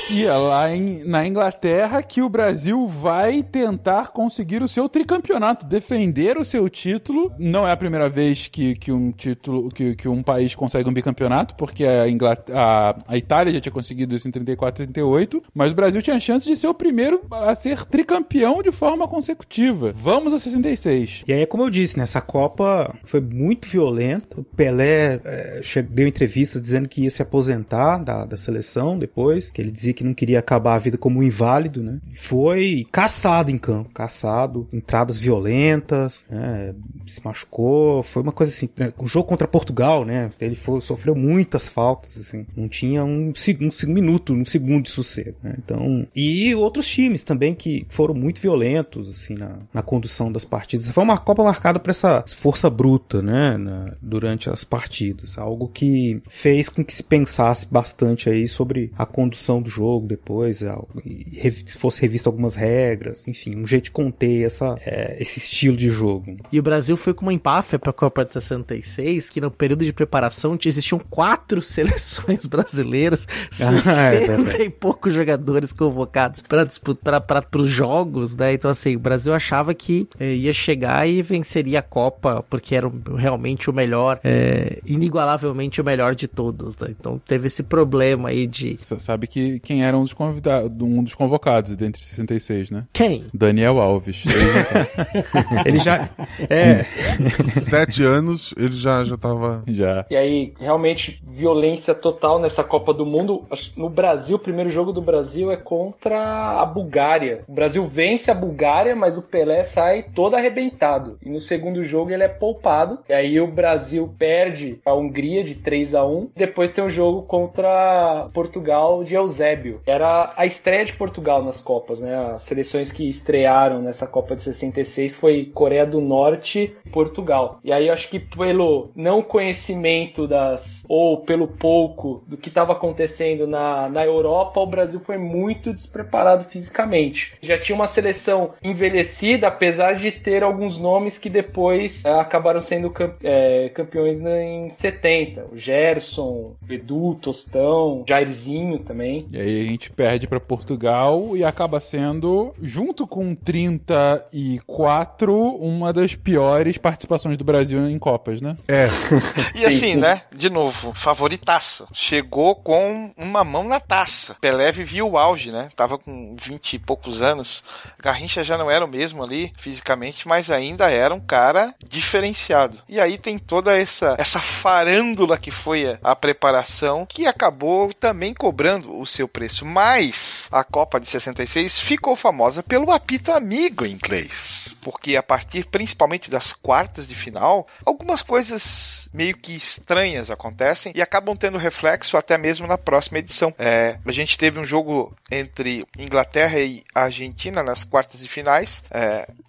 E é lá na Inglaterra que o Brasil vai tentar conseguir o seu tricampeonato, defender o seu título. Não é a primeira vez que um país consegue um bicampeonato, porque a Itália já tinha conseguido isso em 34 e 38, mas o Brasil tinha a chance de ser o primeiro a ser tricampeão de forma consecutiva. Vamos a 66. E aí, como eu disse, né, essa Copa foi muito violenta. O Pelé deu entrevista dizendo que ia se aposentar da seleção depois, que ele dizia dizer que não queria acabar a vida como inválido, né? Foi caçado em campo, caçado, entradas violentas, né? Se machucou, foi uma coisa assim, o jogo contra Portugal, né? Ele sofreu muitas faltas, assim, não tinha um segundo de sossego, né? Então, e outros times também que foram muito violentos, assim, na condução das partidas. Foi uma Copa marcada por essa força bruta, né? Durante as partidas, algo que fez com que se pensasse bastante aí sobre a condução do jogo depois, e se fosse revista algumas regras, enfim, um jeito de conter esse estilo de jogo. E o Brasil foi com uma empáfia para a Copa de 66, que no período de preparação existiam 4 seleções brasileiras, 60 e poucos jogadores convocados para disputar para os jogos, né? Então, assim, o Brasil achava que ia chegar e venceria a Copa, porque era realmente o melhor, inigualavelmente o melhor de todos, né? Então teve esse problema aí de... Você sabe que quem era um dos convocados dentre 66, né? Quem? Daniel Alves. Ele já... É. 7 anos, ele já tava... Já. E aí, realmente, violência total nessa Copa do Mundo. No Brasil, o primeiro jogo do Brasil é contra a Bulgária. O Brasil vence a Bulgária, mas o Pelé sai todo arrebentado. E no segundo jogo ele é poupado. E aí o Brasil perde a Hungria de 3-1. Depois tem um jogo contra Portugal de Eusébio. Era a estreia de Portugal nas Copas, né? As seleções que estrearam nessa Copa de 66 foi Coreia do Norte e Portugal. E aí eu acho que pelo não conhecimento ou pelo pouco do que estava acontecendo na Europa, o Brasil foi muito despreparado fisicamente. Já tinha uma seleção envelhecida, apesar de ter alguns nomes que depois acabaram sendo campeões em 70. O Gerson, o Edu, Tostão, Jairzinho também. E aí a gente perde para Portugal e acaba sendo, junto com 34, uma das piores participações do Brasil em Copas, né? É. E assim, né? De novo, favoritaça. Chegou com uma mão na taça. Pelé vivia o auge, né? Tava com 20 e poucos anos. Garrincha já não era o mesmo ali, fisicamente, mas ainda era um cara diferenciado. E aí tem toda essa farândula que foi a preparação, que acabou também cobrando o seu preço. Mas a Copa de 66 ficou famosa pelo apito amigo inglês. Porque a partir, principalmente, das quartas de final, algumas coisas meio que estranhas acontecem e acabam tendo reflexo até mesmo na próxima edição. A gente teve um jogo entre Inglaterra e Argentina nas quartas de finais,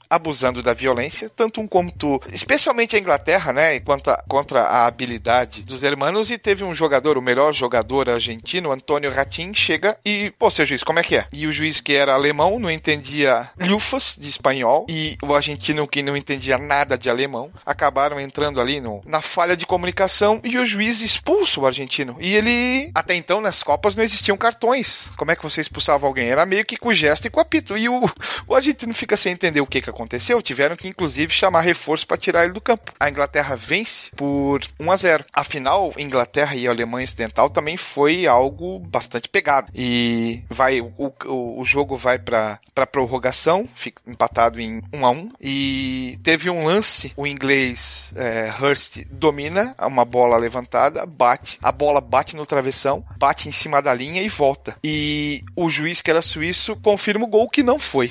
abusando da violência, tanto um quanto, especialmente a Inglaterra, né, contra a habilidade dos hermanos, e teve um jogador, o melhor jogador argentino, Antônio Ratin, chega e, pô, seu juiz, como é que é? E o juiz, que era alemão, não entendia lufas de espanhol, e o argentino, que não entendia nada de alemão, acabaram entrando ali na falha de comunicação, e o juiz expulsa o argentino. E ele, até então, nas Copas não existiam cartões. Como é que você expulsava alguém? Era meio que com gesto e com apito. E o argentino fica sem entender o que aconteceu. Tiveram que, inclusive, chamar reforço para tirar ele do campo. A Inglaterra vence por 1-0. A final, Inglaterra e Alemanha Ocidental também foi algo bastante pegado. E vai, o jogo vai para prorrogação, fica empatado em 1-1. E teve um lance, o inglês Hurst domina uma bola levantada, bate, a bola bate no travessão, bate em cima da linha e volta. E o juiz, que era suíço, confirma o gol, que não foi.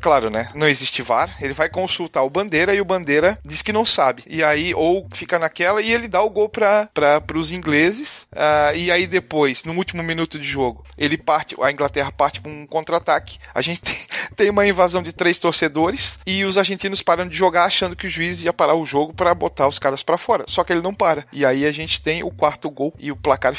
Claro, né? Não existe VAR, ele vai consultar o Bandeira, e o Bandeira diz que não sabe. E aí, ou fica naquela, e ele dá o gol para os ingleses. E aí depois, no último minuto de jogo, a Inglaterra parte para um contra-ataque. A gente tem uma invasão de 3 torcedores, e os argentinos param de jogar, achando que o juiz ia parar o jogo para botar os caras para fora. Só que ele não para. E aí a gente tem o 4º gol, e o placar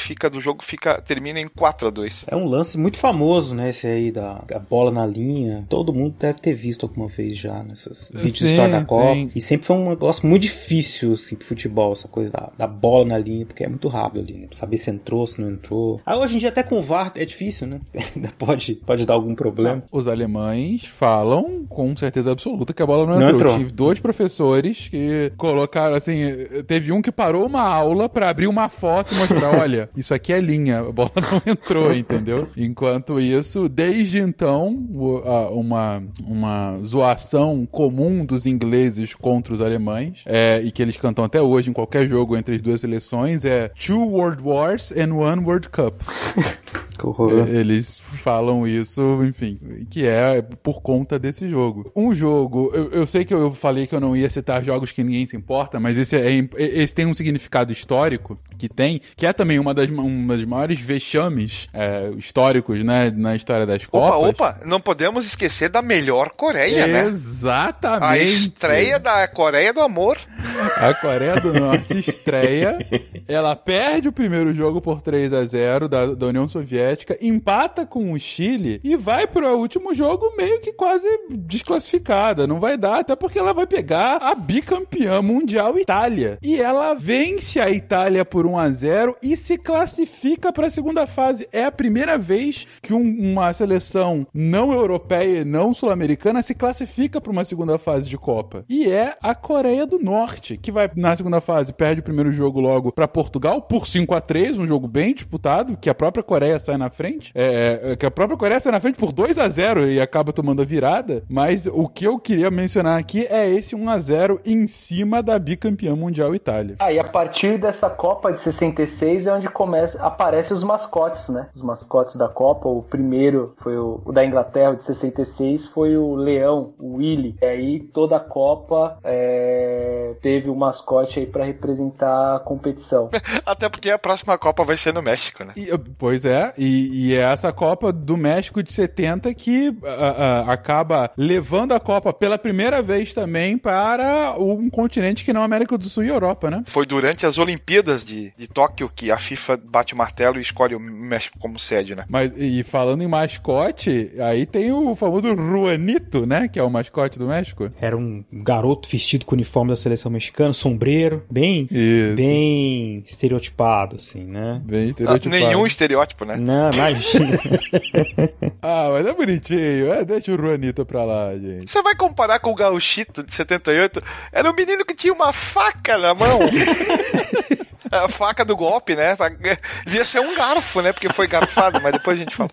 termina em 4-2. É um lance muito famoso, né? Esse aí da bola na linha. Todo mundo deve ter visto alguma vez já nesses vídeos de história da Copa. Sim. E sempre foi um negócio muito difícil, assim, pro futebol, essa coisa da bola na linha, porque é muito rápido ali, né? Pra saber se entrou, se não entrou. Aí hoje em dia até com o VAR é difícil, né? Ainda pode dar algum problema. Os alemães falam com certeza absoluta que a bola não entrou. Tive 2 professores que colocaram, assim, teve um que parou uma aula pra abrir uma foto e mostrar, olha, isso aqui é linha, a bola não entrou, entendeu? Enquanto isso, desde então, uma zoação comum dos ingleses contra os alemães, e que eles cantam até hoje em qualquer jogo entre as duas seleções, é 2 World Wars and 1 World Cup. Que horror. Eles falam isso, enfim, que é por conta desse jogo. Um jogo, eu sei que eu falei que eu não ia citar jogos que ninguém se importa, mas esse tem um significado histórico que tem, que é também uma das maiores vexames históricos, né, na história das Copas. Opa, não podemos esquecer da melhor Coreia, né? Exatamente. A estreia da Coreia do Amor. A Coreia do Norte estreia, ela perde o primeiro jogo por 3-0 da União Soviética, empata com o Chile e vai pro último jogo meio que quase desclassificada. Não vai dar, até porque ela vai pegar a bicampeã mundial Itália. E ela vence a Itália por 1-0 e se classifica pra segunda fase. É a primeira vez que uma seleção não europeia e não sul-americana se classifica pra uma segunda fase de Copa. E é a Coreia do Norte, que vai na segunda fase, perde o primeiro jogo logo pra Portugal por 5-3, um jogo bem disputado, que a própria Coreia sai na frente, por 2-0 e acaba tomando a virada, mas o que eu queria mencionar aqui é esse 1-0 em cima da bicampeã mundial Itália. Ah, e a partir dessa Copa de 66 é onde aparecem os mascotes, né? Os mascotes da Copa. O primeiro foi o da Inglaterra, de 66, foi o leão, o Willy. E aí toda a Copa teve o mascote aí pra representar a competição. Até porque a próxima Copa vai ser no México, né? Pois é, e é essa Copa do México de 70 que acaba levando a Copa pela primeira vez também para um continente que não é América do Sul e Europa, né? Foi durante as Olimpíadas de Tóquio que a FIFA bate o martelo e escolhe o México como sede, né? Mas, e falando em mascote, aí tem o famoso Juanito, né? Que é o mascote do México. Era um garoto vestido com o uniforme da seleção mexicana, sombreiro, bem estereotipado, assim, né? Bem estereotipado. Nenhum estereótipo, né? Não, imagina. Mas é bonitinho. Deixa o Juanito pra lá, gente. Você vai comparar com o Gauchito de 78? Era um menino que tinha uma faca na mão. A faca do golpe, né? Devia ser um garfo, né? Porque foi garfado, mas depois a gente fala.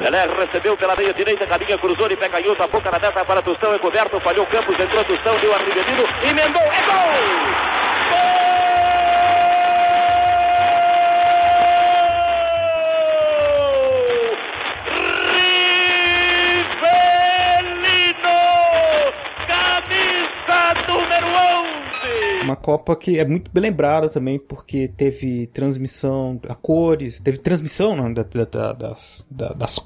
Pelé recebeu pela meia direita, caminha, cruzou e pé canhota, boca na meta para Tostão, é coberto, falhou o campo, entrou Tostão, deu arrependido, emendou, é gol! Uma Copa que é muito bem lembrada também, porque teve transmissão a cores, teve transmissão, né,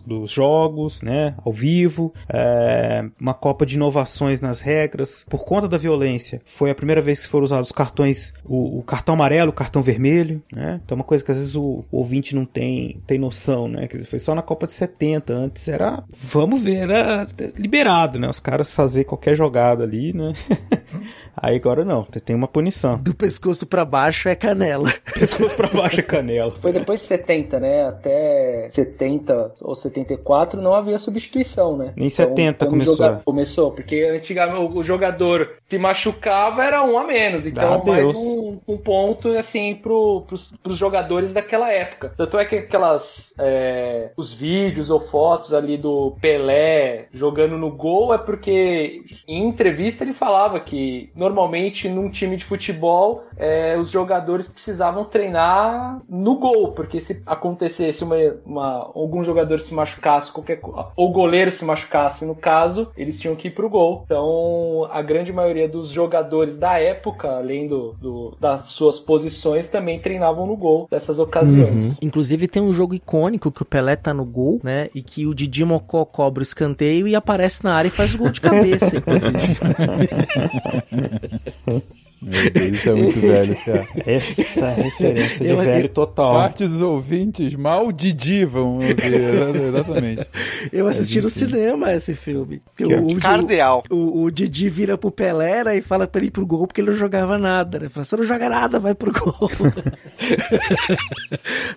dos jogos, né, ao vivo, uma Copa de inovações nas regras. Por conta da violência, foi a primeira vez que foram usados os cartões, o cartão amarelo, o cartão vermelho, né? Então é uma coisa que às vezes o ouvinte não tem noção, né? Quer dizer, foi só na Copa de 70, antes era liberado, né? Os caras fazer qualquer jogada ali, né? Aí agora não, tem uma punição. Do pescoço pra baixo é canela. Pescoço pra baixo é canela. Foi depois de 70, né? Até 70 ou 74 não havia substituição, né? Nem então, 70 começou. Começou, porque antigamente o jogador se machucava, era um a menos. Então mais um ponto, assim, pros jogadores daquela época. Tanto é que os vídeos ou fotos ali do Pelé jogando no gol é porque em entrevista ele falava que normalmente num time de futebol, os jogadores precisavam treinar no gol, porque se acontecesse algum jogador se machucasse, ou goleiro se machucasse, no caso, eles tinham que ir pro gol. Então, a grande maioria dos jogadores da época, além das suas posições, também treinavam no gol dessas ocasiões. Uhum. Inclusive, tem um jogo icônico que o Pelé tá no gol, né, e que o Didi Mocó cobra o escanteio e aparece na área e faz o gol de cabeça, inclusive. Meu Deus, isso é muito velho, cara. Essa é a referência de velho total. Parte dos ouvintes mal Didi vão ouvir, exatamente. Eu assisti no cinema esse filme. Cardeal. O Didi vira pro Pelé, né, e fala pra ele ir pro gol porque ele não jogava nada, né? Fala, você não joga nada, vai pro gol.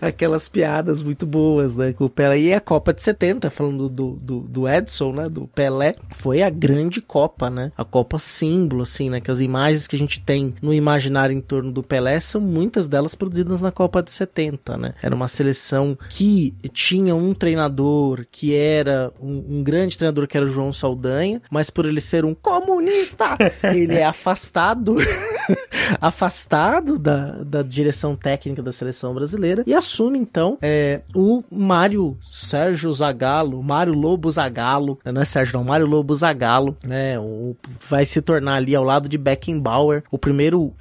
Aquelas piadas muito boas, né, com o Pelé. E a Copa de 70, falando do Edson, né, do Pelé, foi a grande Copa, né? A Copa símbolo, assim, né? Que as imagens que a gente tem no imaginário em torno do Pelé são muitas delas produzidas na Copa de 70, né? Era uma seleção que tinha um treinador que era um grande treinador, que era o João Saldanha, mas por ele ser um comunista, ele é afastado afastado da direção técnica da seleção brasileira e assume então o Mário Sérgio Zagallo, Mário Lobo Zagallo, não é Sérgio não, Mário Lobo Zagallo, né, vai se tornar ali ao lado de Beckenbauer o primeiro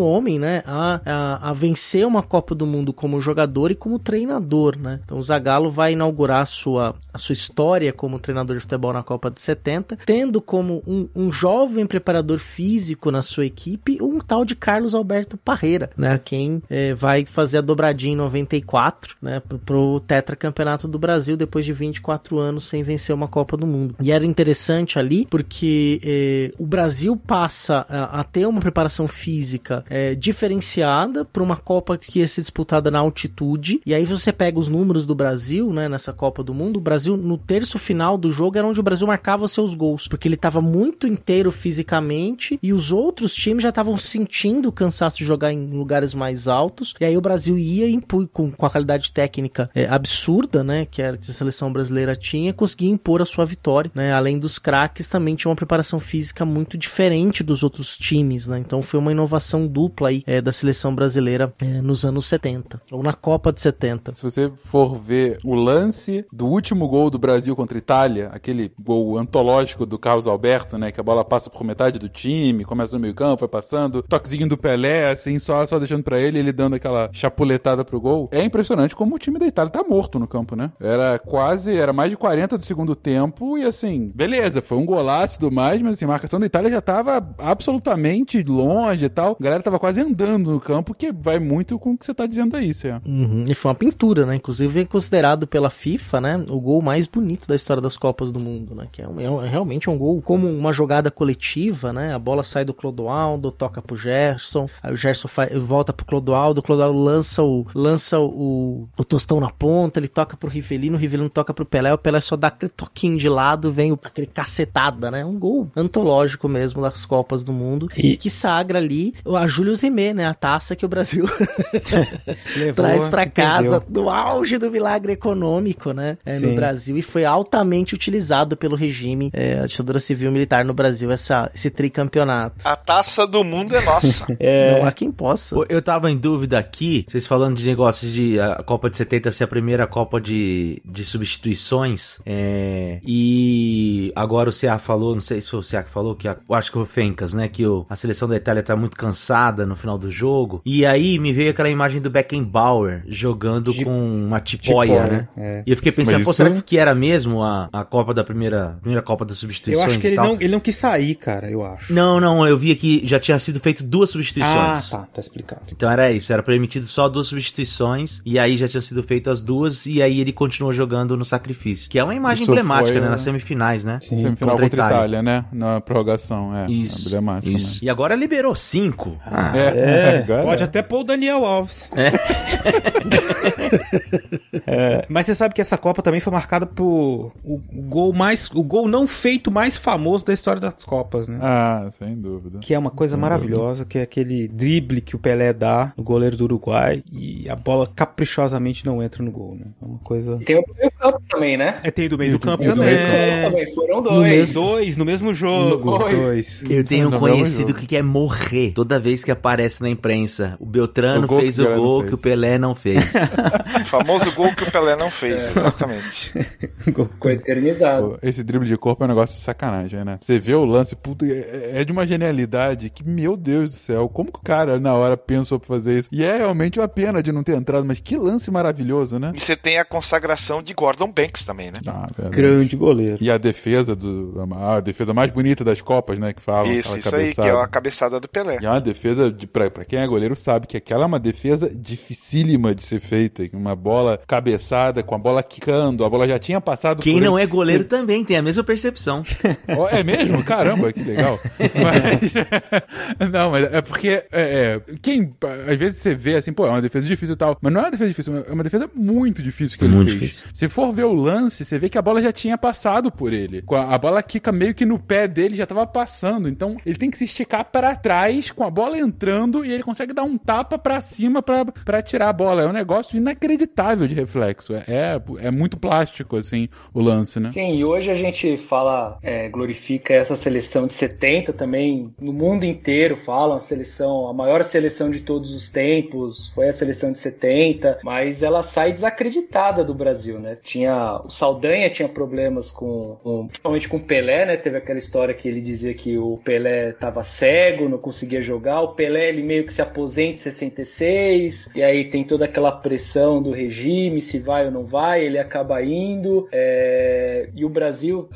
homem, né, a vencer uma Copa do Mundo como jogador e como treinador, né. Então o Zagallo vai inaugurar a sua história como treinador de futebol na Copa de 70, tendo como um jovem preparador físico na sua equipe um tal de Carlos Alberto Parreira, né, quem vai fazer a dobradinha em 94, né, pro tetracampeonato do Brasil depois de 24 anos sem vencer uma Copa do Mundo. E era interessante ali porque o Brasil passa a ter uma preparação física diferenciada para uma Copa que ia ser disputada na altitude, e aí você pega os números do Brasil, né, nessa Copa do Mundo. O Brasil, no terço final do jogo, era onde o Brasil marcava seus gols, porque ele estava muito inteiro fisicamente e os outros times já estavam sentindo o cansaço de jogar em lugares mais altos, e aí o Brasil ia impor com a qualidade técnica absurda, né, que a seleção brasileira tinha, conseguia impor a sua vitória, né. Além dos craques, também tinha uma preparação física muito diferente dos outros times, né, então foi uma inovação dupla aí da seleção brasileira nos anos 70, ou na Copa de 70. Se você for ver o lance do último gol do Brasil contra a Itália, aquele gol antológico do Carlos Alberto, né, que a bola passa por metade do time, começa no meio campo, vai passando, toquezinho do Pelé, assim, só deixando pra ele dando aquela chapuletada pro gol. É impressionante como o time da Itália tá morto no campo, né? Era mais de 40 do segundo tempo e, assim, beleza, foi um golaço e tudo mais, mas, assim, a marcação da Itália já tava absolutamente longe e tal. A galera tava quase andando no campo, que vai muito com o que você tá dizendo aí, Cé. Uhum. E foi uma pintura, né? Inclusive é considerado pela FIFA, né, o gol mais bonito da história das Copas do Mundo, né? Que realmente é um gol como uma jogada coletiva, né? A bola sai do Clodoaldo, toca pro Gerson, aí o Gerson volta pro Clodoaldo, o Clodoaldo lança o Tostão na ponta, ele toca pro Rivelino, o Rivelino toca pro Pelé, o Pelé só dá aquele toquinho de lado, vem aquele cacetada, né? Um gol antológico mesmo das Copas do Mundo, e que sagra ali a Jules Rimet, né? A taça que o Brasil traz pra casa no auge do milagre econômico, né? No Brasil, e foi altamente utilizado pelo regime, a ditadura civil militar no Brasil, esse tricampeonato. A taça do mundo é nossa. Não há quem possa. Eu tava em dúvida aqui, vocês falando de negócios de a Copa de 70 ser a primeira Copa de substituições, e agora o CA falou, não sei se foi o CA que falou, eu acho que foi o Fencas, né, que a seleção da Itália tá muito cansada no final do jogo, e aí me veio aquela imagem do Beckenbauer jogando com uma tipóia, né? E eu fiquei pensando, será que era mesmo a Copa da primeira Copa das Substituições? Eu acho que ele não quis sair, cara, eu acho. Não, eu vi que já tinha sido feito 2 substituições. Ah, tá explicado. Então era isso, era permitido só 2 substituições, e aí já tinham sido feitas as 2, e aí ele continuou jogando no sacrifício, que é uma imagem emblemática, né, nas semifinais, né? Sim. Semifinal contra a Itália, né? Na prorrogação, isso, emblemática. Isso. Mas... E agora liberou 5. Pode até pôr o Daniel Alves. Mas você sabe que essa Copa também foi marcada por o gol não feito mais famoso da história das Copas, né? Ah, sem dúvida. Que é uma coisa maravilhosa, que é aquele drible que o Pelé dá no goleiro do Uruguai e a bola caprichosamente não entra no gol, né? É uma coisa... Tem o meio campo também, né? Tem do meio do campo também. Foram 2. No mesmo jogo. Eu tenho um conhecido que quer morrer toda vez que aparece na imprensa. O Beltrano fez o gol que o Pelé não fez. O famoso gol que o Pelé não fez, exatamente. Ficou eternizado. Esse drible de corpo é um negócio de sacanagem, né? Você vê o lance, puto, é de uma genialidade que, meu Deus do céu, como que o cara na hora pensou pra fazer isso? E é realmente uma pena de não ter entrado, mas que lance maravilhoso, né? E você tem a consagração de Gordon Banks também, né? Grande goleiro. E a defesa, a defesa mais bonita das Copas, né, que falam. Isso aí, que é a cabeçada do Pelé. E é uma defesa, pra quem é goleiro sabe que aquela é uma defesa dificílima de ser feita, uma bola cabeçada, com a bola quicando, a bola já tinha passado por ele. Quem não é goleiro também tem a mesma percepção. É mesmo? Caramba, que legal. Mas, não, mas é porque quem, às vezes você vê assim, é uma defesa difícil e tal, mas não é uma defesa difícil, é uma defesa muito difícil que ele fez. Difícil. Se for ver o lance, você vê que a bola já tinha passado por ele. A bola quica meio que no pé dele, já tava passando, então ele tem que se esticar para trás, com a bola entrando, e ele consegue dar um tapa pra cima pra tirar a bola. É um negócio inacreditável. inacreditável de reflexo. É muito plástico, assim, o lance, né? Sim, e hoje a gente fala, glorifica essa seleção de 70 também, no mundo inteiro fala, a maior seleção de todos os tempos, foi a seleção de 70, mas ela sai desacreditada do Brasil, né? O Saldanha tinha problemas principalmente com o Pelé, né? Teve aquela história que ele dizia que o Pelé tava cego, não conseguia jogar, o Pelé ele meio que se aposenta em 66, e aí tem toda aquela pressão do regime, se vai ou não vai, ele acaba indo, e o Brasil,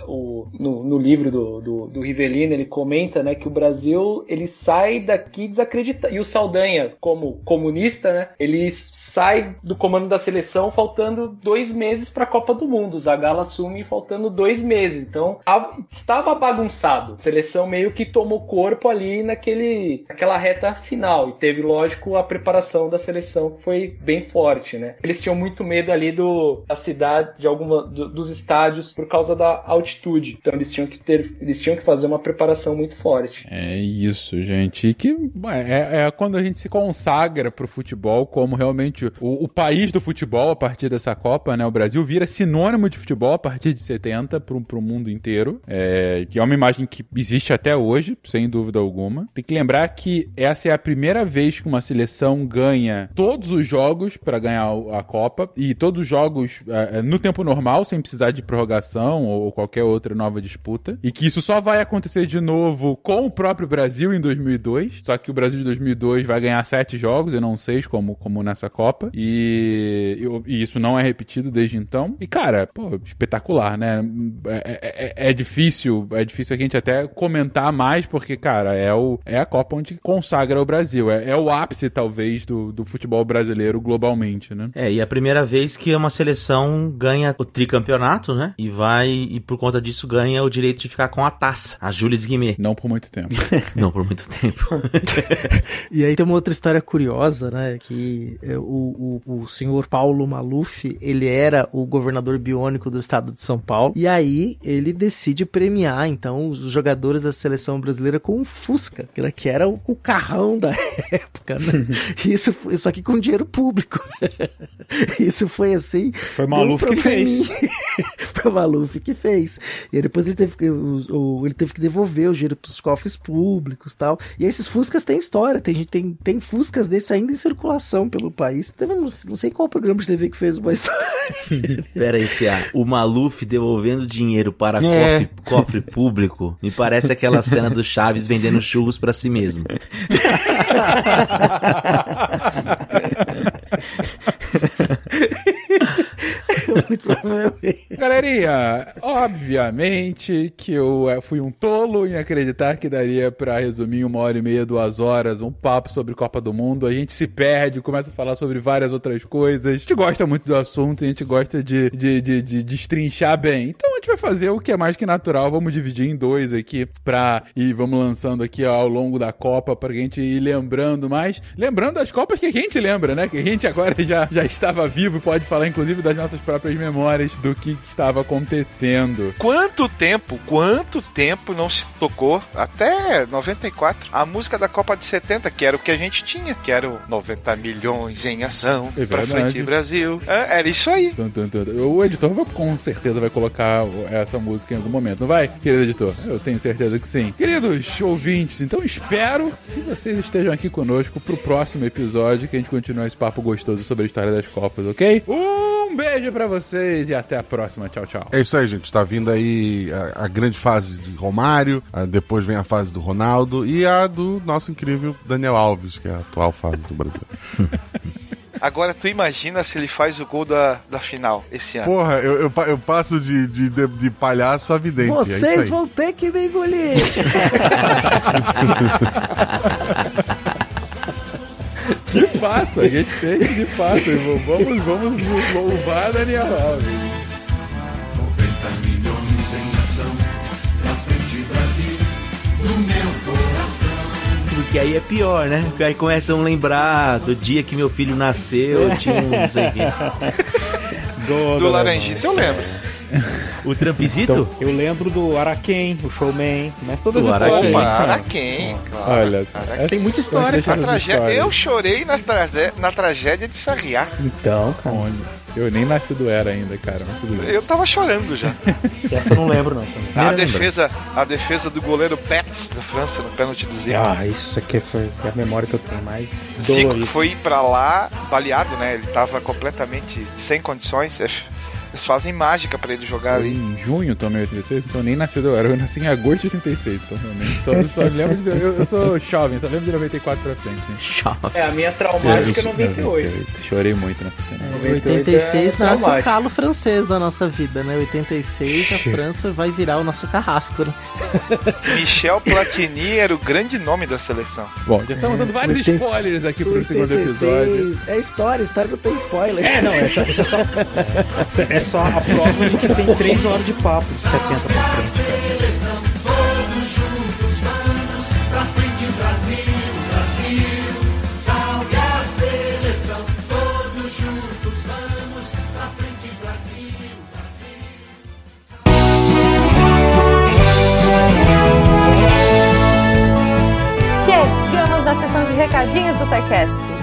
no livro do Rivelino, ele comenta, né, que o Brasil, ele sai daqui desacreditado, e o Saldanha, como comunista, né, ele sai do comando da seleção faltando 2 meses para a Copa do Mundo, o Zagallo assume faltando 2 meses, então estava bagunçado, a seleção meio que tomou corpo ali naquela reta final, e teve, lógico, a preparação da seleção que foi bem forte, né? Eles tinham muito medo ali da cidade, dos estádios por causa da altitude, então eles tinham que fazer uma preparação muito forte. É isso, gente, que é quando a gente se consagra pro futebol como realmente o país do futebol a partir dessa Copa, né? O Brasil vira sinônimo de futebol a partir de 70 pro mundo inteiro, que é uma imagem que existe até hoje, sem dúvida alguma. Tem que lembrar que essa é a primeira vez que uma seleção ganha todos os jogos para ganhar a Copa, e todos os jogos no tempo normal, sem precisar de prorrogação ou qualquer outra nova disputa, e que isso só vai acontecer de novo com o próprio Brasil em 2002, só que o Brasil de 2002 vai ganhar 7 jogos e não 6, como nessa Copa, e isso não é repetido desde então, e cara, pô, espetacular, né? É difícil a gente até comentar mais, porque cara, é a Copa onde consagra o Brasil, é o ápice talvez do futebol brasileiro globalmente, né? E a primeira vez que uma seleção ganha o tricampeonato, né? E por conta disso ganha o direito de ficar com a taça, a Jules Rimet. Não por muito tempo. Não por muito tempo. E aí tem uma outra história curiosa, né? Que o senhor Paulo Maluf, ele era o governador biônico do estado de São Paulo, e aí ele decide premiar, então, os jogadores da seleção brasileira com um Fusca, que era o carrão da época, né? Isso aqui com dinheiro público. Isso foi assim... Foi Maluf que fez. Foi Maluf que fez. E aí depois ele teve que devolver o dinheiro pros cofres públicos e tal. E esses Fuscas têm história. Tem Fuscas desse ainda em circulação pelo país. Teve, não sei qual programa de TV que fez uma história. Pera aí, Cia. O Maluf devolvendo dinheiro para cofre público me parece aquela cena do Chaves vendendo churros pra si mesmo. Muito provavelmente. Galerinha, obviamente que eu fui um tolo em acreditar que daria pra resumir 1h30, 2 horas, um papo sobre Copa do Mundo. A gente se perde, começa a falar sobre várias outras coisas. A gente gosta muito do assunto, a gente gosta de destrinchar bem. Então a gente vai fazer o que é mais que natural. Vamos dividir em 2 aqui e vamos lançando aqui ao longo da Copa pra gente ir lembrando mais. Lembrando das Copas que a gente lembra, né? Que a gente agora já estava vivo e pode falar, inclusive, das nossas próprias memórias do que estava acontecendo. Quanto tempo não se tocou, até 94, a música da Copa de 70, que era o que a gente tinha, que era o 90 milhões em ação, pra frente Brasil. Era isso aí. O editor com certeza vai colocar essa música em algum momento, não vai, querido editor? Eu tenho certeza que sim. Queridos ouvintes, então espero que vocês estejam aqui conosco pro próximo episódio, que a gente continue esse papo gostoso sobre a história das Copas, ok? Um beijo pra vocês e até a próxima. Tchau, tchau. É isso aí, gente. Tá vindo aí a grande fase de Romário, depois vem a fase do Ronaldo e a do nosso incrível Daniel Alves, que é a atual fase do Brasil. Agora tu imagina se ele faz o gol da final esse ano. Porra, eu passo de palhaço a vidente. Vocês vão ter que me engolir. De fato, a gente tem que de fato, irmão. Vamos louvar Daniel Alves. 90 milhões em ação, pra frente Brasil, no meu coração. Porque aí é pior, né? Porque aí começam a lembrar do dia que meu filho nasceu, tinha não sei o quê. Do Laranjita eu lembro. O Trumpzito? Então, eu lembro do Araquém, o Showman, mas todas as histórias. Opa, Araquém, claro. Olha, Araquém. Tem muita história. Eu chorei na tragédia de Sarriá. Então, cara. Eu nem nascido era ainda, cara. Eu tava chorando já. Essa eu não lembro, não. A defesa do goleiro Pets da França no pênalti do Zico. Ah, isso aqui foi a memória que eu tenho mais. Zico foi pra lá baleado, né? Ele tava completamente sem condições. Eles fazem mágica pra ele jogar ali. Em junho, tomei 86, então nem nascido eu era. Eu nasci em agosto de 86, então realmente. Só lembro de. Eu sou jovem, só lembro de 94 pra frente. Né? É, a minha traumática é 98. Chorei muito nessa cena. 86 nasce o calo francês da nossa vida, né? 86, a França vai virar o nosso carrasco. Né? Michel Platini era o grande nome da seleção. Bom, já estamos dando vários spoilers aqui pro segundo episódio. É história que eu tenho spoiler. É, não, é só. É só a prova de que tem 3 horas de papo de 70 pra frente. Todos juntos vamos pra frente, Brasil, salve a seleção. Todos juntos vamos pra frente, Brasil. Chegamos na sessão de recadinhos do SciCast.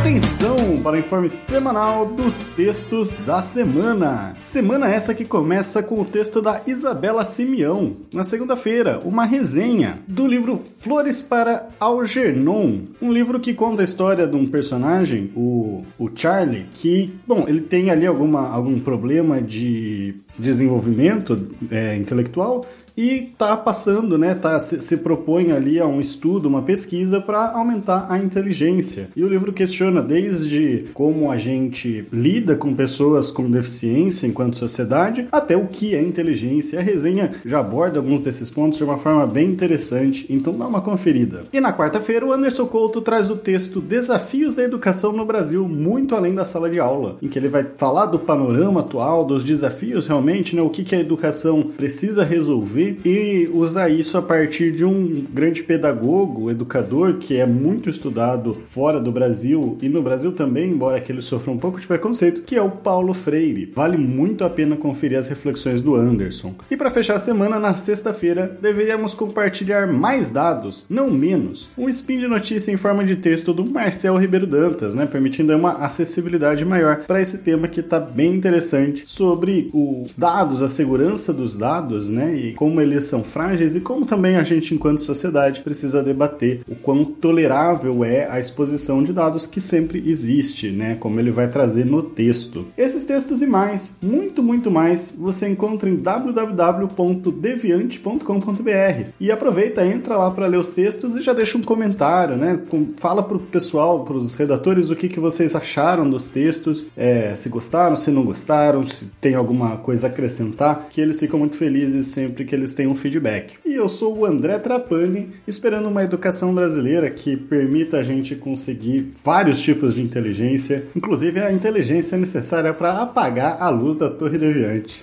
Atenção para o informe semanal dos textos da semana. Semana essa que começa com o texto da Isabela Simeão. Na segunda-feira, uma resenha do livro Flores para Algernon. Um livro que conta a história de um personagem, o Charlie, que, bom, ele tem ali algum problema de desenvolvimento intelectual, e tá passando, né? Se propõe ali a um estudo, uma pesquisa para aumentar a inteligência. E o livro questiona desde como a gente lida com pessoas com deficiência enquanto sociedade, até o que é inteligência. A resenha já aborda alguns desses pontos de uma forma bem interessante, então dá uma conferida. E na quarta-feira, o Anderson Couto traz o texto Desafios da Educação no Brasil, muito além da sala de aula, em que ele vai falar do panorama atual, dos desafios realmente, né? O que a educação precisa resolver, e usar isso a partir de um grande pedagogo, educador, que é muito estudado fora do Brasil e no Brasil também, embora que ele sofra um pouco de preconceito, que é o Paulo Freire. Vale muito a pena conferir as reflexões do Anderson. E para fechar a semana, na sexta-feira, deveríamos compartilhar mais dados, não menos. Um spin de notícia em forma de texto do Marcel Ribeiro Dantas, né, permitindo uma acessibilidade maior para esse tema que está bem interessante sobre os dados, a segurança dos dados, né, e como eles são frágeis e como também a gente, enquanto sociedade, precisa debater o quão tolerável é a exposição de dados que sempre existe, né? Como ele vai trazer no texto. Esses textos e mais, muito, muito mais, você encontra em www.deviante.com.br. E aproveita, entra lá para ler os textos e já deixa um comentário, né? Fala pro pessoal, pros redatores, o que vocês acharam dos textos, se gostaram, se não gostaram, se tem alguma coisa a acrescentar, que eles ficam muito felizes sempre que eles tenham feedback. E eu sou o André Trapani, esperando uma educação brasileira que permita a gente conseguir vários tipos de inteligência, inclusive a inteligência necessária para apagar a luz da Torre Deviante.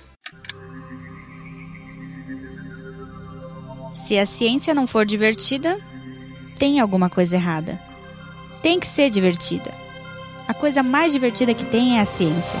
Se a ciência não for divertida, tem alguma coisa errada. Tem que ser divertida. A coisa mais divertida que tem é a ciência.